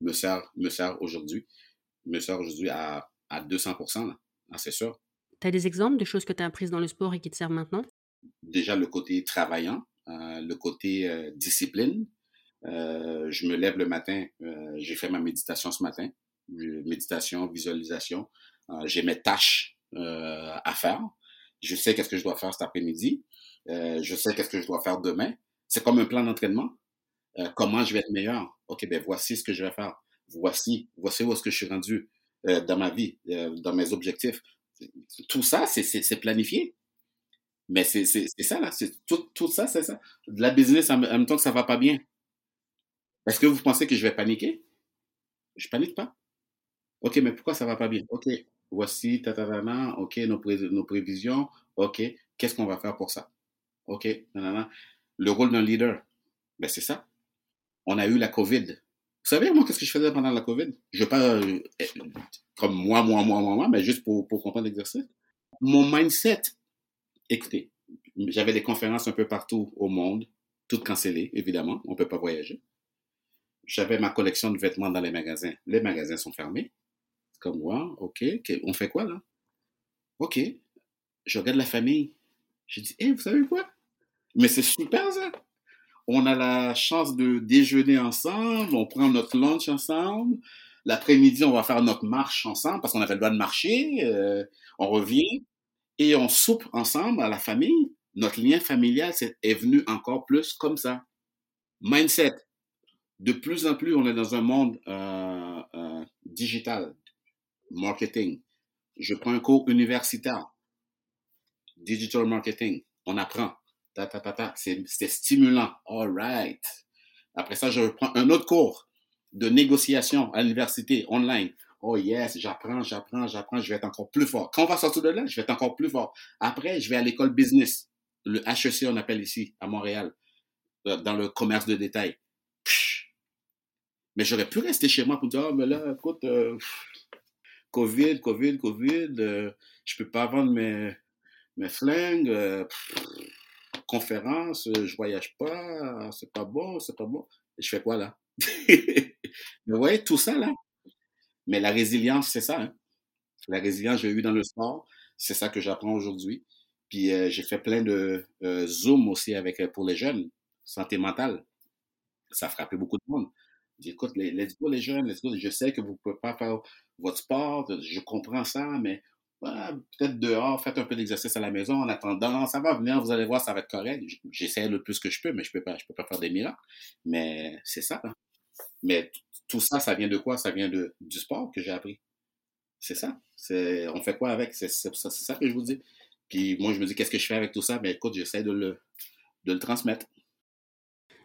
me sert, me sert aujourd'hui. Me sert aujourd'hui à, à deux cents pour cent, là. Ah, c'est sûr. Tu as des exemples de choses que tu as apprises dans le sport et qui te servent maintenant? Déjà, le côté travaillant, euh, le côté euh, discipline. Euh, je me lève le matin, euh, j'ai fait ma méditation ce matin. Méditation, visualisation. Euh, j'ai mes tâches euh, à faire. Je sais qu'est-ce que je dois faire cet après-midi. Euh, je sais qu'est-ce que je dois faire demain. C'est comme un plan d'entraînement. Euh, comment je vais être meilleur? OK, ben voici ce que je vais faire. Voici, voici où est-ce que je suis rendu. Euh, dans ma vie, euh, dans mes objectifs. Tout ça, c'est, c'est, c'est planifié. Mais c'est, c'est, c'est ça, là. C'est tout, tout ça, c'est ça. De la business, en même temps que ça va pas bien. Est-ce que vous pensez que je vais paniquer? Je panique pas. OK, mais pourquoi ça va pas bien? OK, voici, tatatana, OK, nos, pré- nos prévisions, OK, qu'est-ce qu'on va faire pour ça? OK, nanana. Le rôle d'un leader, ben c'est ça. On a eu la COVID. Vous savez, moi, qu'est-ce que je faisais pendant la COVID? Je parle comme moi, moi, moi, moi, moi, mais juste pour, pour comprendre l'exercice. Mon mindset, écoutez, j'avais des conférences un peu partout au monde, toutes cancellées, évidemment, on ne peut pas voyager. J'avais ma collection de vêtements dans les magasins. Les magasins sont fermés. C'est comme, wow, OK, on fait quoi, là? OK, je regarde la famille. Je dis, hé, hey, vous savez quoi? Mais c'est super, ça! On a la chance de déjeuner ensemble, on prend notre lunch ensemble. L'après-midi, on va faire notre marche ensemble parce qu'on avait le droit de marcher. Euh, on revient et on soupe ensemble à la famille. Notre lien familial est venu encore plus comme ça. Mindset. De plus en plus, on est dans un monde euh, euh, digital, marketing. Je prends un cours universitaire, digital marketing. On apprend. Ta, ta, ta, ta. C'est, c'est stimulant. All right. Après ça, je reprends un autre cours de négociation à l'université, online. Oh yes, j'apprends, j'apprends, j'apprends, je vais être encore plus fort. Quand on va sortir de là, je vais être encore plus fort. Après, je vais à l'école business, le H E C, on appelle ici, à Montréal, dans le commerce de détail. Mais j'aurais pu rester chez moi pour dire, ah, oh, mais là, écoute, euh, COVID, COVID, COVID, euh, je peux pas vendre mes, mes flingues, euh, conférence, je voyage pas, c'est pas bon, c'est pas bon. Et je fais quoi là? Vous voyez, tout ça là. Mais la résilience, c'est ça. Hein? La résilience, j'ai eu dans le sport, c'est ça que j'apprends aujourd'hui. Puis euh, j'ai fait plein de euh, Zoom aussi avec, euh, pour les jeunes, santé mentale. Ça a frappé beaucoup de monde. J'ai dit, écoute, let's go les jeunes, let's go. Je sais que vous ne pouvez pas faire votre sport, je comprends ça, mais bah, peut-être dehors, faites un peu d'exercice à la maison en attendant, ça va venir, vous allez voir, ça va être correct. J'essaie le plus que je peux, mais je ne peux pas, je peux pas faire des miracles. Mais c'est ça. Hein. Mais tout ça, ça vient de quoi? Ça vient de, du sport que j'ai appris. C'est ça. C'est, on fait quoi avec? C'est, c'est, c'est ça que je vous dis. Puis moi, je me dis, qu'est-ce que je fais avec tout ça? Mais écoute, j'essaie de le, de le transmettre.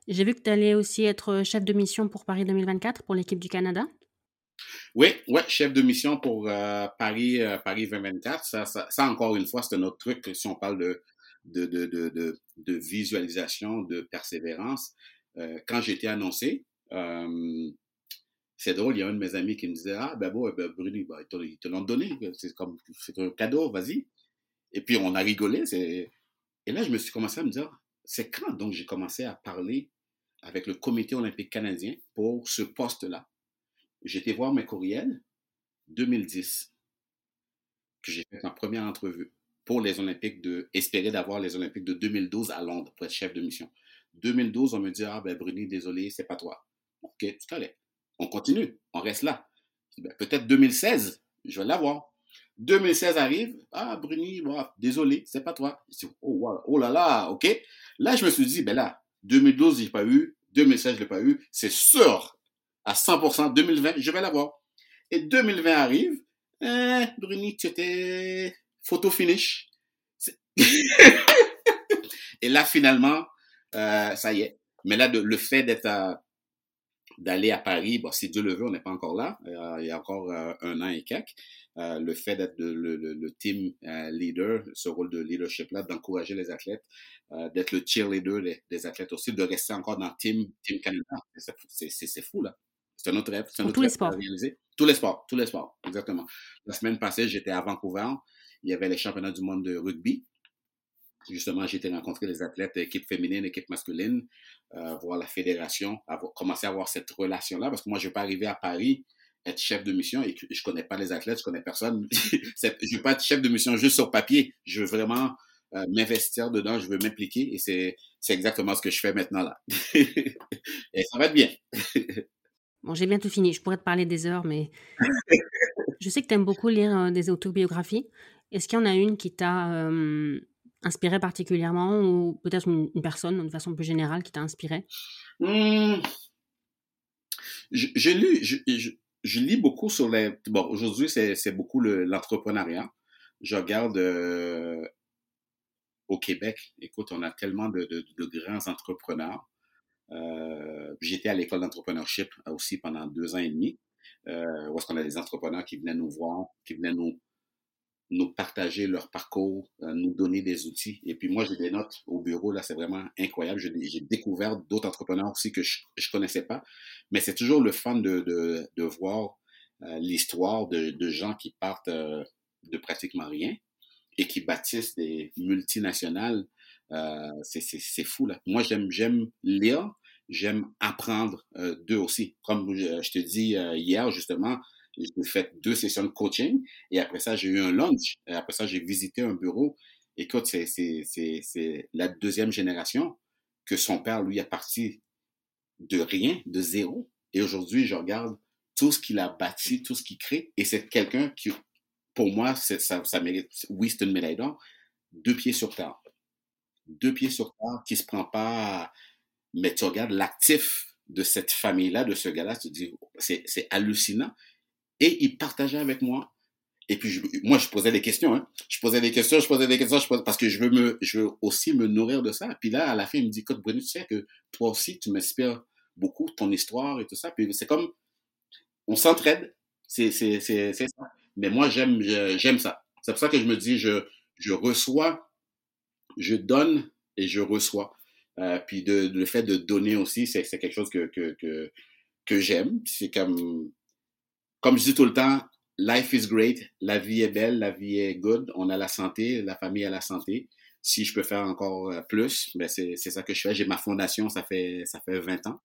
J'ai vu que tu allais aussi être chef de mission pour Paris deux mille vingt-quatre, pour l'équipe du Canada. Oui, ouais, chef de mission pour euh, Paris, euh, Paris vingt vingt-quatre. Ça, ça, ça, encore une fois, c'est un autre truc. Si on parle de, de, de, de, de, de visualisation, de persévérance, euh, quand j'ai été annoncé, euh, c'est drôle, il y a un de mes amis qui me disait « Ah, ben bon, ben, Bruny, ben, ils te l'ont donné, c'est, comme, c'est un cadeau, vas-y. » Et puis, on a rigolé. C'est... Et là, je me suis commencé à me dire, c'est quand donc j'ai commencé à parler avec le Comité olympique canadien pour ce poste-là? J'étais voir mes courriels, deux mille dix, que j'ai fait ma première entrevue pour les Olympiques de... espérer d'avoir les Olympiques de deux mille douze à Londres pour être chef de mission. deux mille douze, on me dit, ah ben Bruny, désolé, c'est pas toi. OK, c'est correct. On continue, on reste là. Ben, peut-être deux mille seize, je vais l'avoir. deux mille seize arrive, ah Bruny, bon, désolé, c'est pas toi. Oh, wow, oh là là, OK. Là, je me suis dit, ben là, deux mille douze, je l'ai pas eu, deux mille seize, je l'ai pas eu, c'est sûr, à cent pour cent, deux mille vingt, je vais l'avoir. Et deux mille vingt arrive, eh, Bruny, tu étais photo finish. Et là, finalement, euh, ça y est. Mais là, de, le fait d'être à, d'aller à Paris, bon, si Dieu le veut, on n'est pas encore là, euh, il y a encore euh, un an et quelques. Euh, le fait d'être le, le, le team euh, leader, ce rôle de leadership-là, d'encourager les athlètes, euh, d'être le cheerleader des, des athlètes aussi, de rester encore dans Team, team Canada. C'est, c'est, c'est, c'est fou, là. C'est un autre rêve. C'est un autre rêve à réaliser. Tous les sports. Tous les sports, exactement. La semaine passée, j'étais à Vancouver. Il y avait les championnats du monde de rugby. Justement, j'ai été rencontrer les athlètes, équipe féminine, équipe masculine, euh, voir la fédération, avoir, commencer à avoir cette relation-là, parce que moi, je ne vais pas arriver à Paris être chef de mission et que je connais pas les athlètes, je connais personne. C'est, je veux pas être chef de mission juste sur papier. Je veux vraiment euh, m'investir dedans, je veux m'impliquer et c'est, c'est exactement ce que je fais maintenant là. Et ça va être bien. Bon, j'ai bientôt fini. Je pourrais te parler des heures, mais je sais que tu aimes beaucoup lire euh, des autobiographies. Est-ce qu'il y en a une qui t'a euh, inspiré particulièrement ou peut-être une, une personne de façon plus générale qui t'a inspiré? Mmh. J'ai lu... Je, je... Je lis beaucoup sur les... Bon, aujourd'hui, c'est, c'est beaucoup le, l'entrepreneuriat. Je regarde euh, au Québec. Écoute, on a tellement de, de, de grands entrepreneurs. Euh, j'étais à l'école d'entrepreneurship aussi pendant deux ans et demi, euh, où est-ce qu'on a des entrepreneurs qui venaient nous voir, qui venaient nous, nous partager leur parcours, euh, nous donner des outils. Et puis moi, j'ai des notes au bureau, là, c'est vraiment incroyable. Je, j'ai découvert d'autres entrepreneurs aussi que je ne connaissais pas. Mais c'est toujours le fun de, de, de voir euh, l'histoire de, de gens qui partent euh, de pratiquement rien et qui bâtissent des multinationales. Euh, c'est, c'est, c'est fou, là. Moi, j'aime, j'aime lire, j'aime apprendre euh, d'eux aussi. Comme je, je te dis euh, hier, justement, j'ai fait deux sessions de coaching et après ça, j'ai eu un lunch. Et après ça, j'ai visité un bureau. Écoute, c'est, c'est, c'est, c'est la deuxième génération que son père, lui, est parti de rien, de zéro. Et aujourd'hui, je regarde tout ce qu'il a bâti, tout ce qu'il crée. Et c'est quelqu'un qui, pour moi, c'est, ça, ça mérite, oui, c'est une médaille d'or, deux pieds sur terre. Deux pieds sur terre qui ne se prend pas, mais tu regardes l'actif de cette famille-là, de ce gars-là, tu te dis, c'est, c'est hallucinant. Et il partageait avec moi. Et puis, je, moi, je posais des questions. Hein. Je posais des questions, je posais des questions, je posais, parce que je veux, me, je veux aussi me nourrir de ça. Puis là, à la fin, il me dit, écoute, Bruny, tu sais que toi aussi, tu m'inspires beaucoup, ton histoire et tout ça. Puis c'est comme, on s'entraide. C'est, c'est, c'est, c'est ça. Mais moi, j'aime, j'aime ça. C'est pour ça que je me dis, je, je reçois, je donne et je reçois. Euh, puis de, le fait de donner aussi, c'est, c'est quelque chose que... que, que que j'aime. C'est comme, comme je dis tout le temps, life is great, la vie est belle, la vie est good, on a la santé, la famille a la santé. Si je peux faire encore plus, ben c'est, c'est ça que je fais. J'ai ma fondation, ça fait, ça fait vingt ans.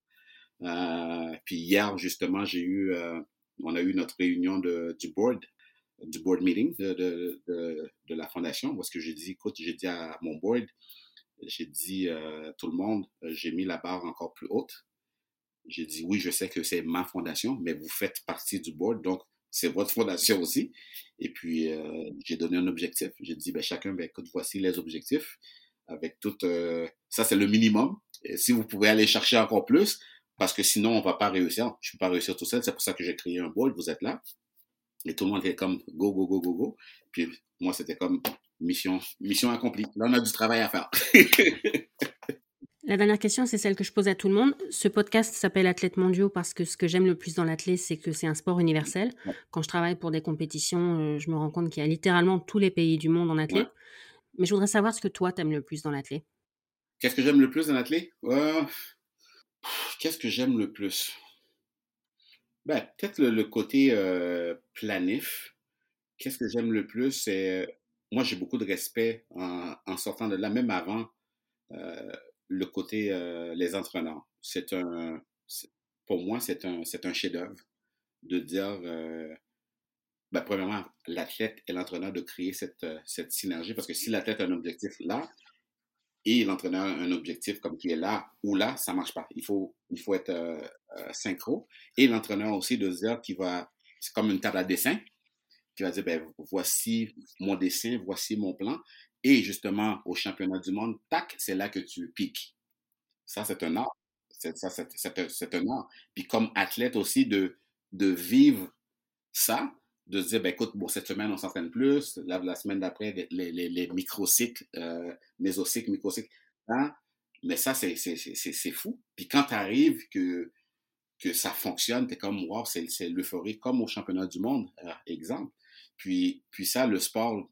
Euh, puis hier, justement, j'ai eu, euh, on a eu notre réunion de, du board, du board meeting de, de, de, de la fondation, parce que j'ai dit, écoute, j'ai dit à mon board, j'ai dit, euh, tout le monde, j'ai mis la barre encore plus haute. J'ai dit, oui, je sais que c'est ma fondation, mais vous faites partie du board, donc c'est votre fondation aussi. Et puis, euh, j'ai donné un objectif. J'ai dit, ben, chacun, ben, écoute, voici les objectifs. Avec tout, euh, ça, c'est le minimum. Et si vous pouvez aller chercher encore plus, parce que sinon, on ne va pas réussir. Je ne peux pas réussir tout seul. C'est pour ça que j'ai créé un board. Vous êtes là. Et tout le monde était comme, go, go, go, go, go. Puis, moi, c'était comme, mission, mission accomplie. Là, on a du travail à faire. La dernière question, c'est celle que je pose à tout le monde. Ce podcast s'appelle Athlètes Mondiaux parce que ce que j'aime le plus dans l'athlète, c'est que c'est un sport universel. Ouais. Quand je travaille pour des compétitions, je me rends compte qu'il y a littéralement tous les pays du monde en athlète. Ouais. Mais je voudrais savoir ce que toi, t'aimes le plus dans l'athlète. Qu'est-ce que j'aime le plus dans l'athlète? Euh... Qu'est-ce que j'aime le plus? Ben, peut-être le, le côté euh, planif. Qu'est-ce que j'aime le plus? C'est... Moi, j'ai beaucoup de respect en, en sortant de là, même avant... Euh... le côté, euh, les entraîneurs. C'est un, c'est, pour moi, c'est un, c'est un chef-d'œuvre de dire, euh, ben, premièrement, l'athlète et l'entraîneur de créer cette, cette synergie, parce que si l'athlète a un objectif là et l'entraîneur a un objectif comme qui est là ou là, ça marche pas. Il faut, il faut être euh, euh, synchro. Et l'entraîneur aussi de dire qu'il va, c'est comme une table à dessin, qui va dire, ben, voici mon dessin, voici mon plan. Et justement, au championnat du monde, tac, c'est là que tu piques. Ça, c'est un art. C'est, ça, c'est, c'est, c'est un art. Puis comme athlète aussi, de, de vivre ça, de se dire, ben, écoute, bon, cette semaine, on s'entraîne plus. La, la semaine d'après, les, les, les microcycles, euh, mésocycles, microcycles. Hein? Mais ça, c'est, c'est, c'est, c'est, c'est fou. Puis quand tu arrives que, que ça fonctionne, tu es comme, wow, c'est, c'est l'euphorie, comme au championnat du monde, euh, exemple. Puis, puis ça, le sport...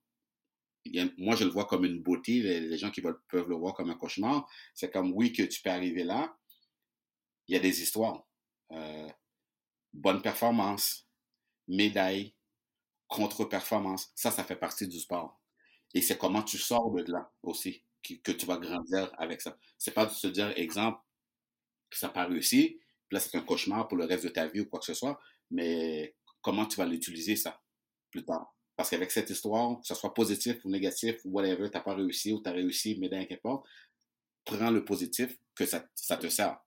Moi, je le vois comme une beauté. Les gens qui veulent, peuvent le voir comme un cauchemar, c'est comme, oui, que tu peux arriver là. Il y a des histoires. Euh, bonne performance, médaille, contre-performance. Ça, ça fait partie du sport. Et c'est comment tu sors de là aussi, que, que tu vas grandir avec ça. C'est pas de se dire, exemple, que ça n'a pas réussi, puis là, c'est un cauchemar pour le reste de ta vie ou quoi que ce soit, mais comment tu vas l'utiliser, ça, plus tard. Parce qu'avec cette histoire, que ce soit positif ou négatif, ou whatever, t'as pas réussi ou t'as réussi, mais d'un qu'importe, prends le positif, que ça, ça te sert.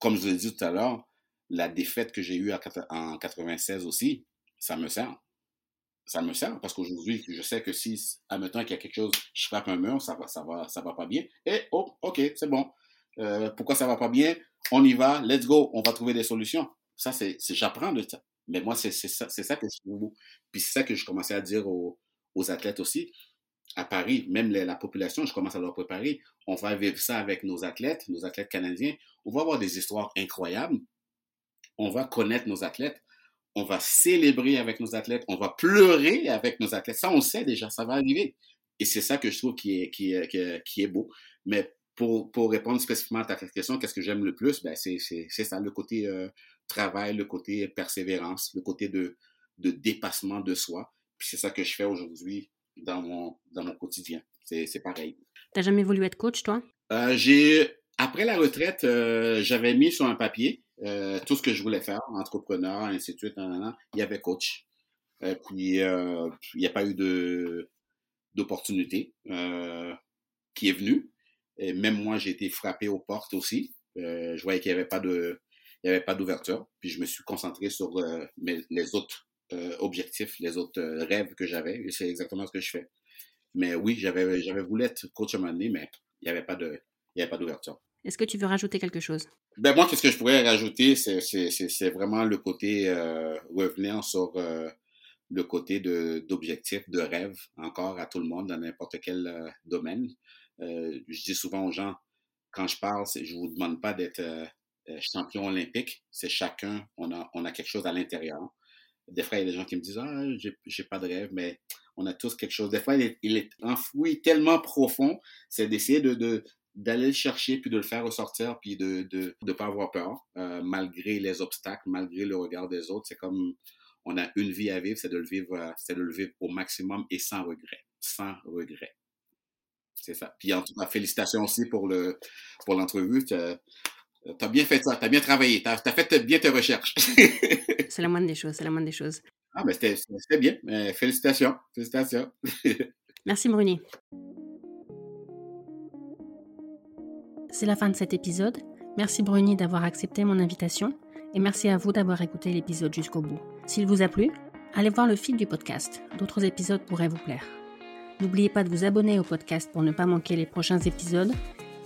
Comme je l'ai dit tout à l'heure, la défaite que j'ai eue en quatre-vingt-seize aussi, ça me sert. Ça me sert, parce qu'aujourd'hui, je sais que si, admettons qu'il y a quelque chose, je frappe un mur, ça va, ça va, ça va pas bien. Et, oh, OK, c'est bon. Euh, pourquoi ça va pas bien? On y va, let's go, on va trouver des solutions. Ça, c'est, c'est j'apprends de ça. Mais moi, c'est, c'est, ça, c'est ça que je puis c'est ça que je commençais à dire aux, aux athlètes aussi. À Paris, même les, la population, je commence à leur préparer. On va vivre ça avec nos athlètes, nos athlètes canadiens. On va avoir des histoires incroyables. On va connaître nos athlètes. On va célébrer avec nos athlètes. On va pleurer avec nos athlètes. Ça, on sait déjà, ça va arriver. Et c'est ça que je trouve qui est, qui est, qui est, qui est beau. Mais pour, pour répondre spécifiquement à ta question, qu'est-ce que j'aime le plus? Ben, c'est, c'est, c'est ça, le côté... Euh, travail, le côté persévérance, le côté de, de dépassement de soi. Puis c'est ça que je fais aujourd'hui dans mon, dans mon quotidien. C'est, c'est pareil. T'as jamais voulu être coach, toi? Euh, j'ai, après la retraite, euh, j'avais mis sur un papier euh, tout ce que je voulais faire, entrepreneur, ainsi de suite, nanana. Il y avait coach. Euh, puis, euh, il n'y a pas eu de, d'opportunité euh, qui est venue. Et même moi, j'ai été frappé aux portes aussi. Euh, je voyais qu'il n'y avait pas de... Il n'y avait pas d'ouverture, puis je me suis concentré sur euh, mes, les autres euh, objectifs, les autres euh, rêves que j'avais, et c'est exactement ce que je fais. Mais oui, j'avais, j'avais voulu être coach à un moment donné, mais il n'y avait pas de, il n'y avait pas d'ouverture. Est-ce que tu veux rajouter quelque chose? Ben moi, qu'est-ce que je pourrais rajouter, c'est, c'est, c'est, c'est vraiment le côté, euh, revenir sur euh, le côté de, d'objectifs, de rêves, encore à tout le monde, dans n'importe quel euh, domaine. Euh, je dis souvent aux gens, quand je parle, c'est, je ne vous demande pas d'être... Euh, champion olympique, c'est chacun, on a, on a quelque chose à l'intérieur. Des fois, il y a des gens qui me disent « Ah, j'ai, j'ai pas de rêve », mais on a tous quelque chose. Des fois, il est, il est enfoui tellement profond, c'est d'essayer de, de, d'aller le chercher, puis de le faire ressortir, puis de de de pas avoir peur, euh, malgré les obstacles, malgré le regard des autres. C'est comme, on a une vie à vivre, c'est de le vivre, c'est de le vivre au maximum et sans regret, sans regret. C'est ça. Puis en tout cas, félicitations aussi pour le pour l'entrevue. T'as, t'as bien fait ça, t'as bien travaillé, t'as, t'as fait bien tes recherches. C'est la moindre des choses, c'est la moindre des choses. Ah ben c'était, c'était bien, mais félicitations, félicitations. Merci Bruny. C'est la fin de cet épisode. Merci Bruny d'avoir accepté mon invitation et merci à vous d'avoir écouté l'épisode jusqu'au bout. S'il vous a plu, allez voir le feed du podcast. D'autres épisodes pourraient vous plaire. N'oubliez pas de vous abonner au podcast pour ne pas manquer les prochains épisodes.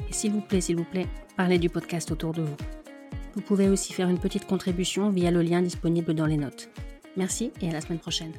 Et s'il vous plaît, s'il vous plaît, parlez du podcast autour de vous. Vous pouvez aussi faire une petite contribution via le lien disponible dans les notes. Merci et à la semaine prochaine.